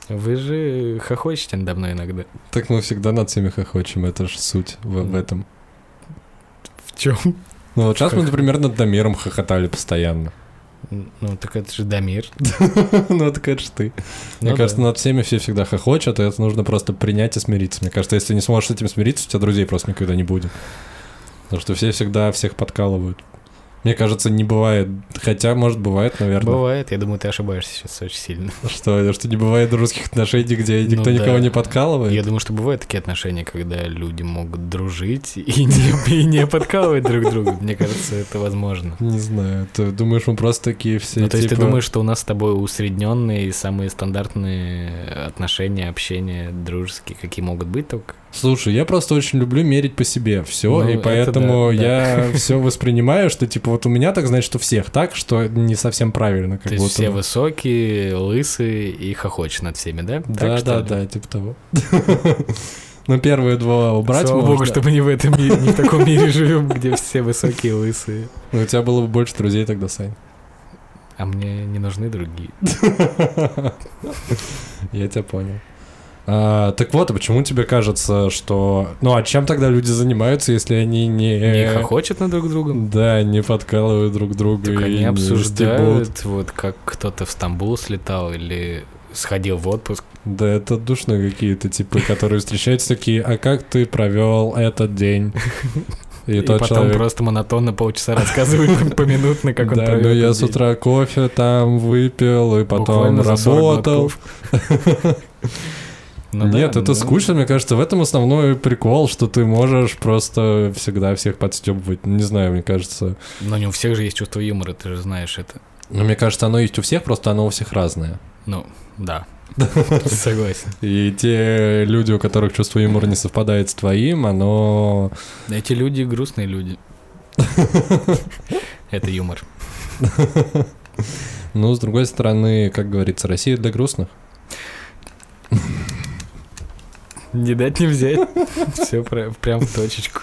Вы же хохочете надо мной иногда. Так мы всегда над всеми хохочем, это же суть в этом. В чем? Ну вот сейчас мы, например, над Дамиром хохотали постоянно. Ну, так это же Дамир. Ну, так это же ты. Мне кажется, над всеми все всегда хохочут, и это нужно просто принять и смириться. Мне кажется, если не сможешь с этим смириться, у тебя друзей просто никогда не будет. Потому что все всегда всех подкалывают. Мне кажется, не бывает. Хотя, может, бывает, наверное. Бывает, я думаю, ты ошибаешься сейчас очень сильно. Что, что не бывает дружеских отношений, где никто ну, да. никого не подкалывает? Я думаю, что бывают такие отношения, когда люди могут дружить и не, и не подкалывать друг друга. Мне кажется, это возможно. Не знаю, ты думаешь, мы просто такие все ну, то есть типа... ты думаешь, что у нас с тобой усредненные и самые стандартные отношения, общения дружеские, какие могут быть только? Слушай, я просто очень люблю мерить по себе все, ну, и поэтому да, да. я все воспринимаю, что типа вот у меня так, значит, у всех так, что не совсем правильно. Как то есть все высокие, лысые и хохочут над всеми, да? Да, так, да, да, типа того. Ну, первые два убрать можно. Слава богу, что мы не в этом мире, не в таком мире живем, где все высокие, лысые. Ну, у тебя было бы больше друзей тогда, Сань. А мне не нужны другие. Я тебя понял. А, так вот, а почему тебе кажется, что... Ну, а чем тогда люди занимаются, если они не... Не хохочут на друг друга? Да, не подкалывают друг друга. Так они обсуждают, стебут. Вот как кто-то в Стамбул слетал или сходил в отпуск. Да это душно какие-то типы, которые встречаются такие, а как ты провел этот день? И, и потом человек... просто монотонно полчаса рассказывают поминутно, как он провел. Да, ну я с утра кофе там выпил, и потом работал. Ну, нет, да, это да. скучно, мне кажется, в этом основной прикол, что ты можешь просто всегда всех подстёбывать, не знаю, мне кажется. Но не у всех же есть чувство юмора, ты же знаешь это. Ну, мне кажется, оно есть у всех, просто оно у всех разное. Ну, да. Согласен. И те люди, у которых чувство юмора не совпадает с твоим, оно... Эти люди грустные люди. Это юмор. Ну, с другой стороны, как говорится, Россия для грустных. Не дать не взять. Все прям в точечку.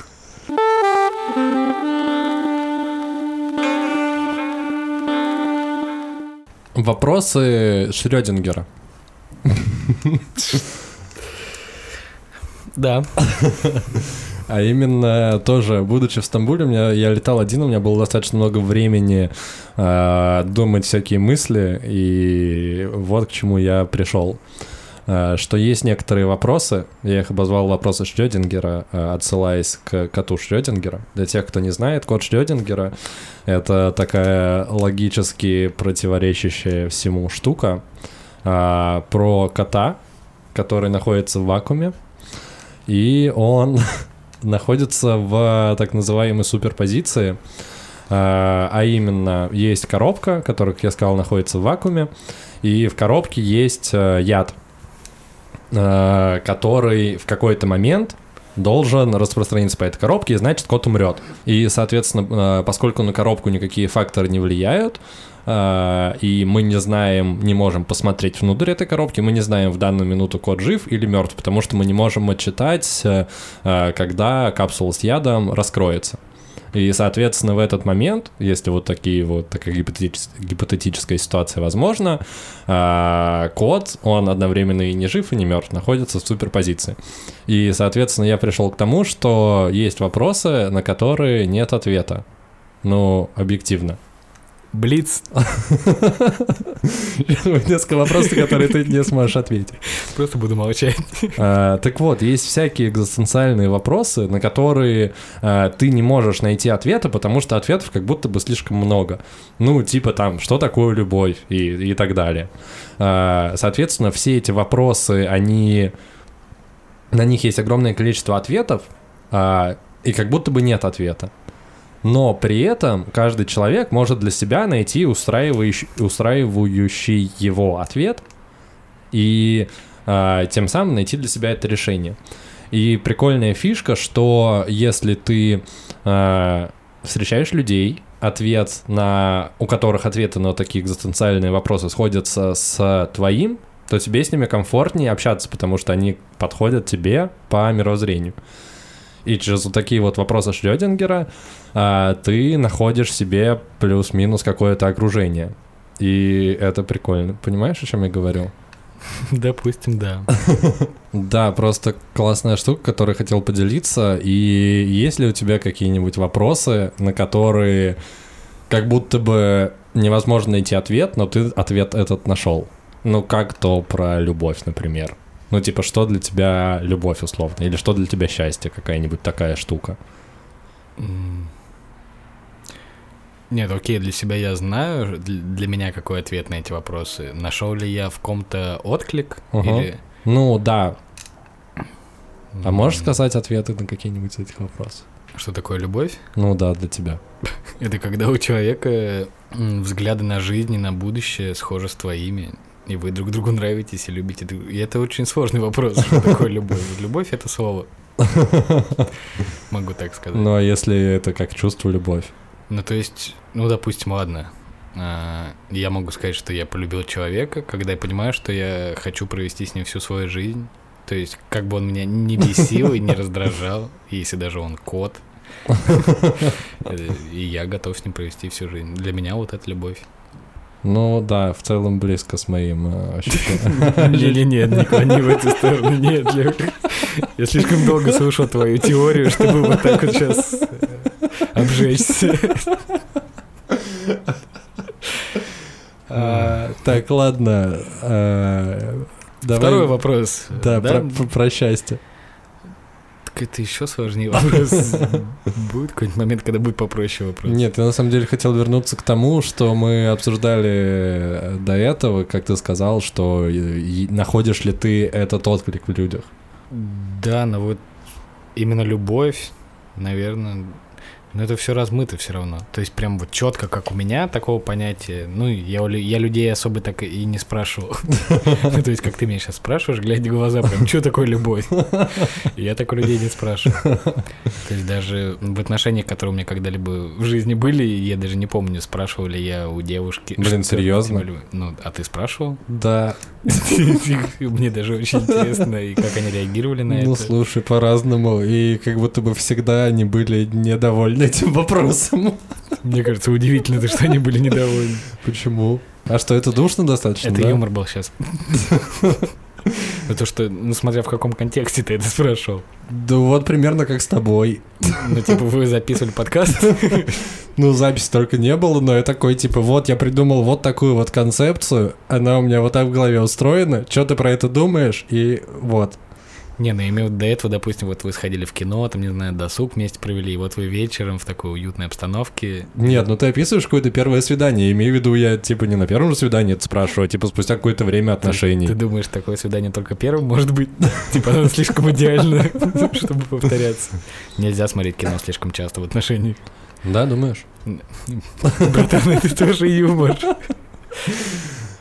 Вопросы Шрёдингера. Да. А именно тоже, будучи в Стамбуле, у меня, я летал один, у меня было достаточно много времени э, думать всякие мысли, и вот к чему я пришел. Э, что есть некоторые вопросы, я их обозвал вопросы Шрёдингера, э, отсылаясь к коту Шрёдингера. Для тех, кто не знает, кот Шрёдингера — это такая логически противоречащая всему штука э, про кота, который находится в вакууме, и он... находится в так называемой суперпозиции, а именно есть коробка, которая, как я сказал, находится в вакууме, и в коробке есть яд, который в какой-то момент должен распространиться по этой коробке, и значит, кот умрет. И, соответственно, поскольку на коробку никакие факторы не влияют, и мы не знаем, не можем посмотреть внутрь этой коробки, мы не знаем, в данную минуту кот жив или мертв, потому что мы не можем отчитать, когда капсула с ядом раскроется. И, соответственно, в этот момент, если вот такие вот такая гипотетическая, гипотетическая ситуация возможна, кот, он одновременно и не жив, и не мертв, находится в суперпозиции. И, соответственно, я пришел к тому, что есть вопросы, на которые нет ответа. Ну, объективно. Блиц. Несколько вопросов, которые ты не сможешь ответить. Просто буду молчать. А, так вот, есть всякие экзистенциальные вопросы, на которые а, ты не можешь найти ответа, потому что ответов как будто бы слишком много. Ну, типа там, что такое любовь и, и так далее. А, соответственно, все эти вопросы, они... На них есть огромное количество ответов, а, и как будто бы нет ответа. Но при этом каждый человек может для себя найти устраивающий, устраивающий его ответ и э, тем самым найти для себя это решение. И прикольная фишка, что если ты э, встречаешь людей, ответ на, у которых ответы на такие экзистенциальные вопросы сходятся с твоим, то тебе с ними комфортнее общаться, потому что они подходят тебе по мировоззрению. И через вот такие вот вопросы Шрёдингера а, ты находишь себе плюс-минус какое-то окружение. И это прикольно. Понимаешь, о чем я говорю? Допустим, да. Да, просто классная штука, которой хотел поделиться. И есть ли у тебя какие-нибудь вопросы, на которые как будто бы невозможно найти ответ, но ты ответ этот нашел? Ну, как то про любовь, например. Ну, типа, что для тебя любовь, условно? Или что для тебя счастье? Какая-нибудь такая штука? Нет, окей, для себя я знаю. Для меня какой ответ на эти вопросы? Нашел ли я в ком-то отклик? Угу. Или... Ну, да. А mm. можешь сказать ответы на какие-нибудь из этих вопросов? Что такое любовь? Ну, да, для тебя. Это когда у человека взгляды на жизнь и на будущее схожи с твоими. И вы друг другу нравитесь и любите. И это очень сложный вопрос, что такое любовь. Любовь — это слово. Могу так сказать. Ну, а если это как чувство любовь? Ну, то есть, ну, допустим, ладно. Я могу сказать, что я полюбил человека, когда я понимаю, что я хочу провести с ним всю свою жизнь. То есть, как бы он меня не бесил и не раздражал, если даже он кот. И я готов с ним провести всю жизнь. Для меня вот это любовь. Ну да, в целом близко с моим ощущением. Не-не-нет, не клони в эту сторону. Нет, я слишком долго слушал твою теорию, чтобы вот так вот сейчас обжечься. Так, ладно. Второй вопрос. Да, про счастье. Это еще сложнее вопрос. Будет какой-нибудь момент, когда будет попроще вопрос? Нет, я на самом деле хотел вернуться к тому, что мы обсуждали до этого, как ты сказал, что находишь ли ты этот отклик в людях. Да, но вот именно любовь, наверное, Но это все размыто все равно. То есть прям вот четко, как у меня, такого понятия. Ну, я, я людей особо так и не спрашивал. То есть как ты меня сейчас спрашиваешь, глядя в глаза, прям, что такое любовь? Я так у людей не спрашиваю. То есть даже в отношениях, которые у меня когда-либо в жизни были, я даже не помню, спрашивал ли я у девушки. Блин, серьезно? Ну, а ты спрашивал? Да. Мне даже очень интересно, и как они реагировали на это. Ну, слушай, по-разному. И как будто бы всегда они были недовольны этим вопросом. Мне кажется, удивительно, что они были недовольны. Почему? А что, это душно достаточно? Это да? Юмор был сейчас. То, что, ну, смотря в каком контексте ты это спрашивал. Да вот примерно как с тобой. Ну, типа, вы записывали подкаст? Ну, записи только не было, но я такой, типа, вот, я придумал вот такую вот концепцию, она у меня вот так в голове устроена, что ты про это думаешь, и вот. Не, ну я имею в виду до этого, допустим, вот вы сходили в кино, там, не знаю, досуг вместе провели, и вот вы вечером в такой уютной обстановке. Нет, ну ты описываешь какое-то первое свидание, имею в виду, я, типа, не на первом же свидании это спрашиваю, а, типа, спустя какое-то время отношений. Ты, ты думаешь, такое свидание только первым, может быть? Типа, оно слишком идеально, чтобы повторяться. Нельзя смотреть кино слишком часто в отношениях. Да, думаешь? Братан, это тоже юмор.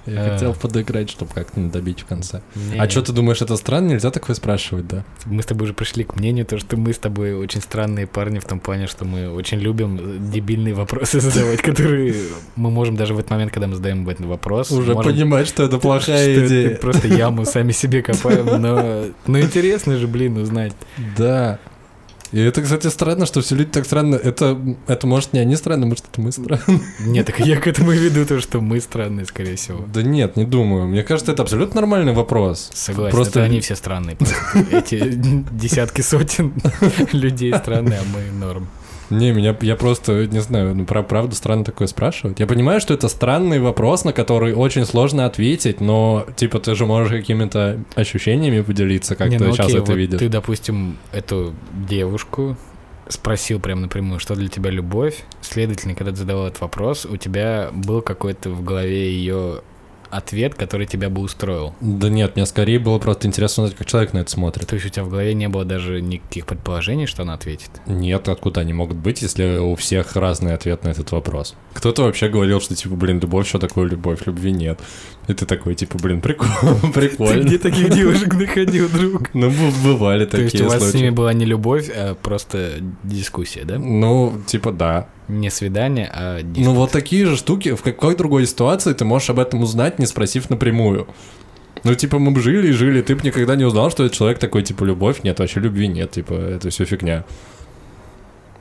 Я а... хотел подыграть, чтобы как-то не добить в конце. Нет. А что ты думаешь, это странно? Нельзя такое спрашивать, да? Мы с тобой уже пришли к мнению, то, что мы с тобой очень странные парни в том плане, что мы очень любим дебильные вопросы задавать, которые мы можем даже в этот момент, когда мы задаем этот вопрос... Уже можем... понимать, что это плохая что идея. Это просто яму сами себе копаем, но... но интересно же, блин, узнать. Да. И это, кстати, странно, что все люди так странно. Это, это может, не они странны, может, это мы странны. Нет, так я к этому и веду, то, что мы странные, скорее всего. Да нет, не думаю. Мне кажется, это абсолютно нормальный вопрос. Согласен, просто они все странные. Эти десятки, сотен людей странные, а мы норм. Не, меня я просто, не знаю, ну, правда странно такое спрашивать. Я понимаю, что это странный вопрос, на который очень сложно ответить, но, типа, ты же можешь какими-то ощущениями поделиться, как не, ты ну, сейчас окей, это вот видишь. Ты, допустим, эту девушку спросил прям напрямую, что для тебя любовь. Следовательно, когда ты задавал этот вопрос, у тебя был какой-то в голове ее ответ, который тебя бы устроил. Да нет, мне скорее было просто интересно узнать, как человек на это смотрит. То есть у тебя в голове не было даже никаких предположений, что она ответит? Нет, откуда они могут быть, если у всех разный ответ на этот вопрос? Кто-то вообще говорил, что типа, блин, любовь, что такое любовь? Любви нет. И ты такой, типа, блин, прикольно. Прикольно. Ты где таких девушек находил, друг? Ну, бывали такие случаи. То есть у вас с ними была не любовь, а просто дискуссия, да? Ну, типа, да. Не свидание, а дискуссия. Ну, вот такие же штуки. В какой другой ситуации ты можешь об этом узнать, не спросив напрямую? Ну, типа, мы бы жили и жили, ты бы никогда не узнал, что этот человек такой, типа, любовь нет, вообще любви нет, типа, это все фигня.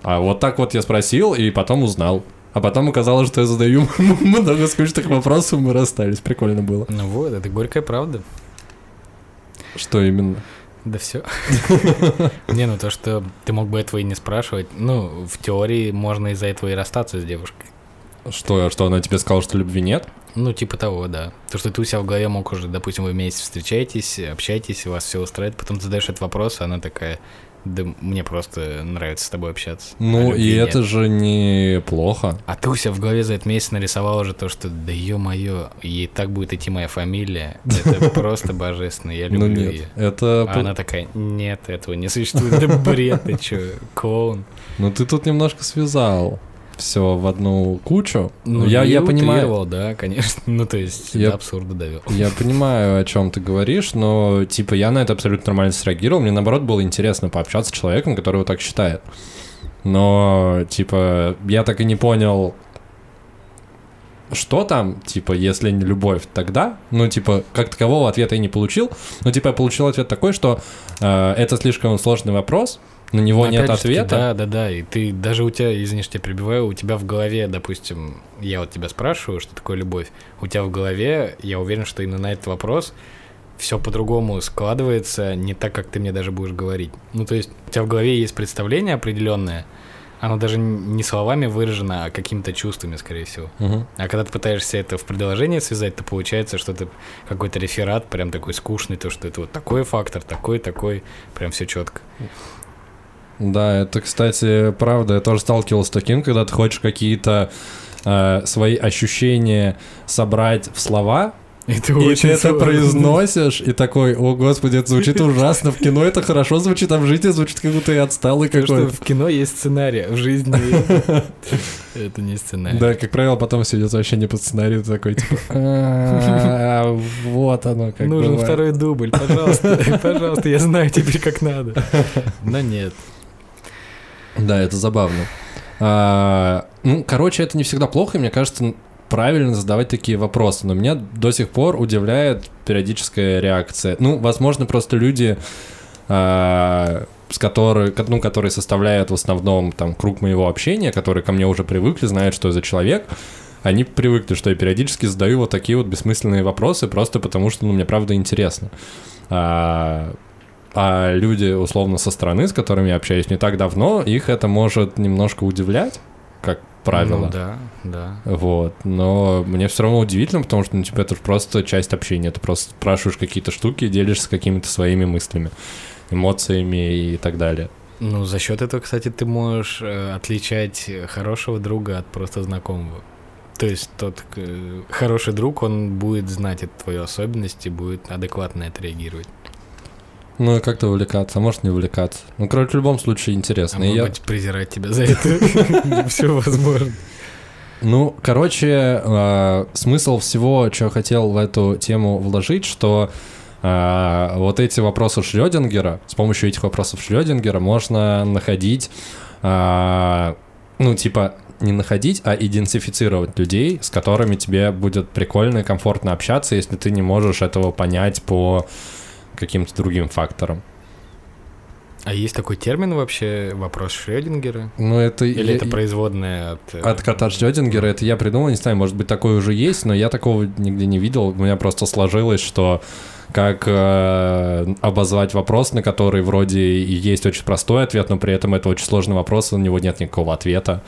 А вот так вот я спросил и потом узнал. А потом оказалось, что я задаю много скучных вопросов, мы расстались. Прикольно было. Ну вот, это горькая правда. Что именно? Да все. Не, ну то, что ты мог бы этого и не спрашивать. Ну, в теории можно из-за этого и расстаться с девушкой. Что, что она тебе сказала, что любви нет? Ну, типа того, да. То, что ты у себя в голове мог уже, допустим, вы вместе встречаетесь, общаетесь, у вас все устраивает, потом задаешь этот вопрос, а она такая... Да мне просто нравится с тобой общаться. Ну, и нет. Это же неплохо. А ты у себя в голове за этот месяц нарисовал уже то, что да ё-моё, ей так будет идти моя фамилия. Это просто божественно, я люблю ее. А она такая, нет, этого не существует. Да бред, ты чё, клоун. Ну, ты тут немножко связал все в одну кучу. Ну, я, я понимаю, да, конечно. Ну, то есть, я, до абсурда довел. Я понимаю, о чем ты говоришь, но, типа, я на это абсолютно нормально среагировал. Мне, наоборот, было интересно пообщаться с человеком, который вот так считает. Но, типа, я так и не понял, что там, типа, если не любовь, тогда? Ну, типа, как такового ответа я не получил. Но, типа, я получил ответ такой, что э, это слишком сложный вопрос, на него но нет ответа. Да, да, да. И ты даже у тебя, извини, что я перебиваю, у тебя в голове, допустим, я вот тебя спрашиваю, что такое любовь, у тебя в голове, я уверен, что именно на этот вопрос все по-другому складывается, не так, как ты мне даже будешь говорить. Ну, то есть у тебя в голове есть представление определенное, оно даже не словами выражено, а какими-то чувствами, скорее всего. Угу. А когда ты пытаешься это в предложение связать, то получается, что ты какой-то реферат прям такой скучный, то, что это вот такой фактор, такой, такой, прям все четко. Да, это, кстати, правда, я тоже сталкивался с таким, когда ты хочешь какие-то э, свои ощущения собрать в слова, И ты, и ты это произносишь, и такой: о, господи, это звучит ужасно. В кино это хорошо звучит, а в жизни звучит, как будто я отсталый какой-то. В кино есть сценарий, в жизни это не сценарий. Да, как правило, потом все идет вообще не по сценарию, ты такой, типа, вот оно как. Нужен второй дубль, пожалуйста, пожалуйста, я знаю теперь, как надо. Но нет. Да, это забавно. Ну, короче, это не всегда плохо, и мне кажется, правильно задавать такие вопросы, но меня до сих пор удивляет периодическая реакция. Ну, возможно, просто люди, э, с которой, ну, которые составляют в основном там круг моего общения, которые ко мне уже привыкли, знают, что я за человек, они привыкли, что я периодически задаю вот такие вот бессмысленные вопросы просто потому, что, ну, мне правда интересно. А, а люди, условно, со стороны, с которыми я общаюсь не так давно, их это может немножко удивлять, как правило. Ну, да, да. Вот. Но мне все равно удивительно, потому что, ну, типа, это же просто часть общения. Ты просто спрашиваешь какие-то штуки, делишься какими-то своими мыслями, эмоциями и так далее. Ну, за счет этого, кстати, ты можешь отличать хорошего друга от просто знакомого. То есть тот хороший друг, он будет знать эту твою особенность и будет адекватно это реагировать. Ну, и как-то увлекаться, а может не увлекаться. Ну, короче, в любом случае интересно. А может я... быть, презирать тебя за это все возможно. Ну, короче, смысл всего, что я хотел в эту тему вложить, что вот эти вопросы Шрёдингера, с помощью этих вопросов Шрёдингера можно находить, ну, типа, не находить, а идентифицировать людей, с которыми тебе будет прикольно и комфортно общаться, если ты не можешь этого понять по... каким-то другим фактором. А есть такой термин вообще, вопрос Шрёдингера? Ну, это... Или я, это производное от... От кота Шрёдингера, это я придумал, не знаю, может быть, такое уже есть, но я такого нигде не видел. У меня просто сложилось, что как э, обозвать вопрос, на который вроде и есть очень простой ответ, но при этом это очень сложный вопрос, у него нет никакого ответа,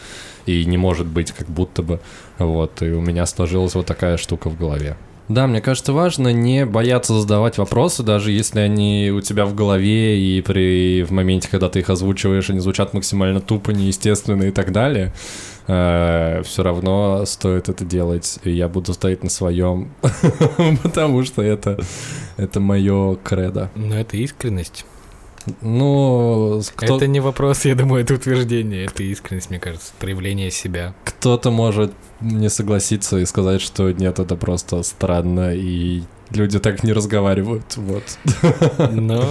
и не может быть как будто бы. Вот, и у меня сложилась вот такая штука в голове. Да, мне кажется, важно не бояться задавать вопросы, даже если они у тебя в голове, и при в моменте, когда ты их озвучиваешь, они звучат максимально тупо, неестественно и так далее. Э, все равно стоит это делать, и я буду стоять на своем, потому что это это мое кредо. Но это искренность. Ну, кто... Это не вопрос, я думаю, это утверждение, это искренность, мне кажется, проявление себя. Кто-то может не согласиться и сказать, что нет, это просто странно, и люди так не разговаривают, вот. Но,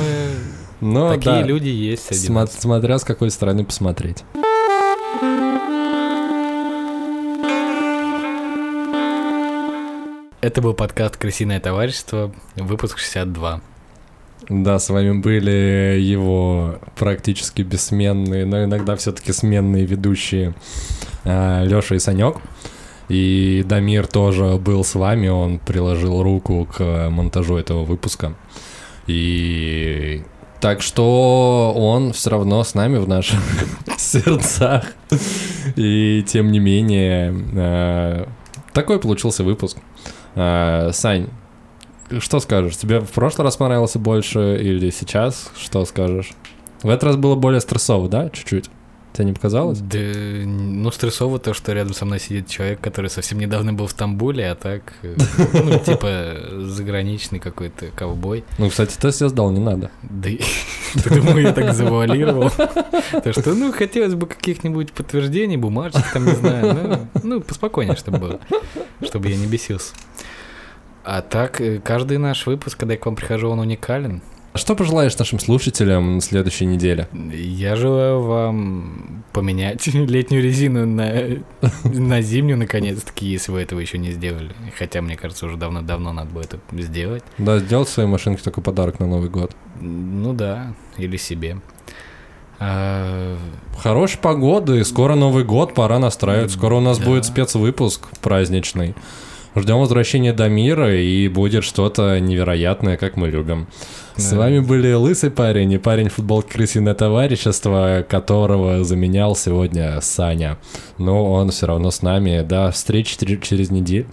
Но такие да, люди есть. См- смотря с какой стороны посмотреть. Это был подкаст «Крысиное товарищество», выпуск шестьдесят два. Да, с вами были его практически бессменные, но иногда все-таки сменные ведущие Лёша и Санёк. И Дамир тоже был с вами, он приложил руку к монтажу этого выпуска. И... Так что он все равно с нами в наших сердцах. И тем не менее, такой получился выпуск. Сань, что скажешь? Тебе в прошлый раз понравился больше или сейчас? Что скажешь? В этот раз было более стрессово, да? Чуть-чуть. Тебе не показалось? Да, ну, стрессово то, что рядом со мной сидит человек, который совсем недавно был в Стамбуле, а так, ну, типа, заграничный какой-то ковбой. Ну, кстати, тест я сдал, не надо. Да, ты думал, я так завуалировал? То, что, ну, хотелось бы каких-нибудь подтверждений, бумажек там, не знаю, ну, поспокойнее, чтобы было, чтобы я не бесился. А так, каждый наш выпуск, когда я к вам прихожу, он уникален. Что пожелаешь нашим слушателям на следующей неделе? Я желаю вам поменять летнюю резину на, на зимнюю, наконец-таки, если вы этого еще не сделали. Хотя, мне кажется, уже давно-давно надо было это сделать. Да, сделать своей машинке такой подарок на Новый год. Ну да, или себе. А... Хорошей погоды, скоро Новый год, пора настраивать. Скоро у нас да. будет спецвыпуск праздничный. Ждем возвращения Дамира, и будет что-то невероятное, как мы любим. Да. С вами были лысый парень и парень в футболке «Крысиное товарищество», которого заменял сегодня Саня. Но он все равно с нами. До встречи через неделю.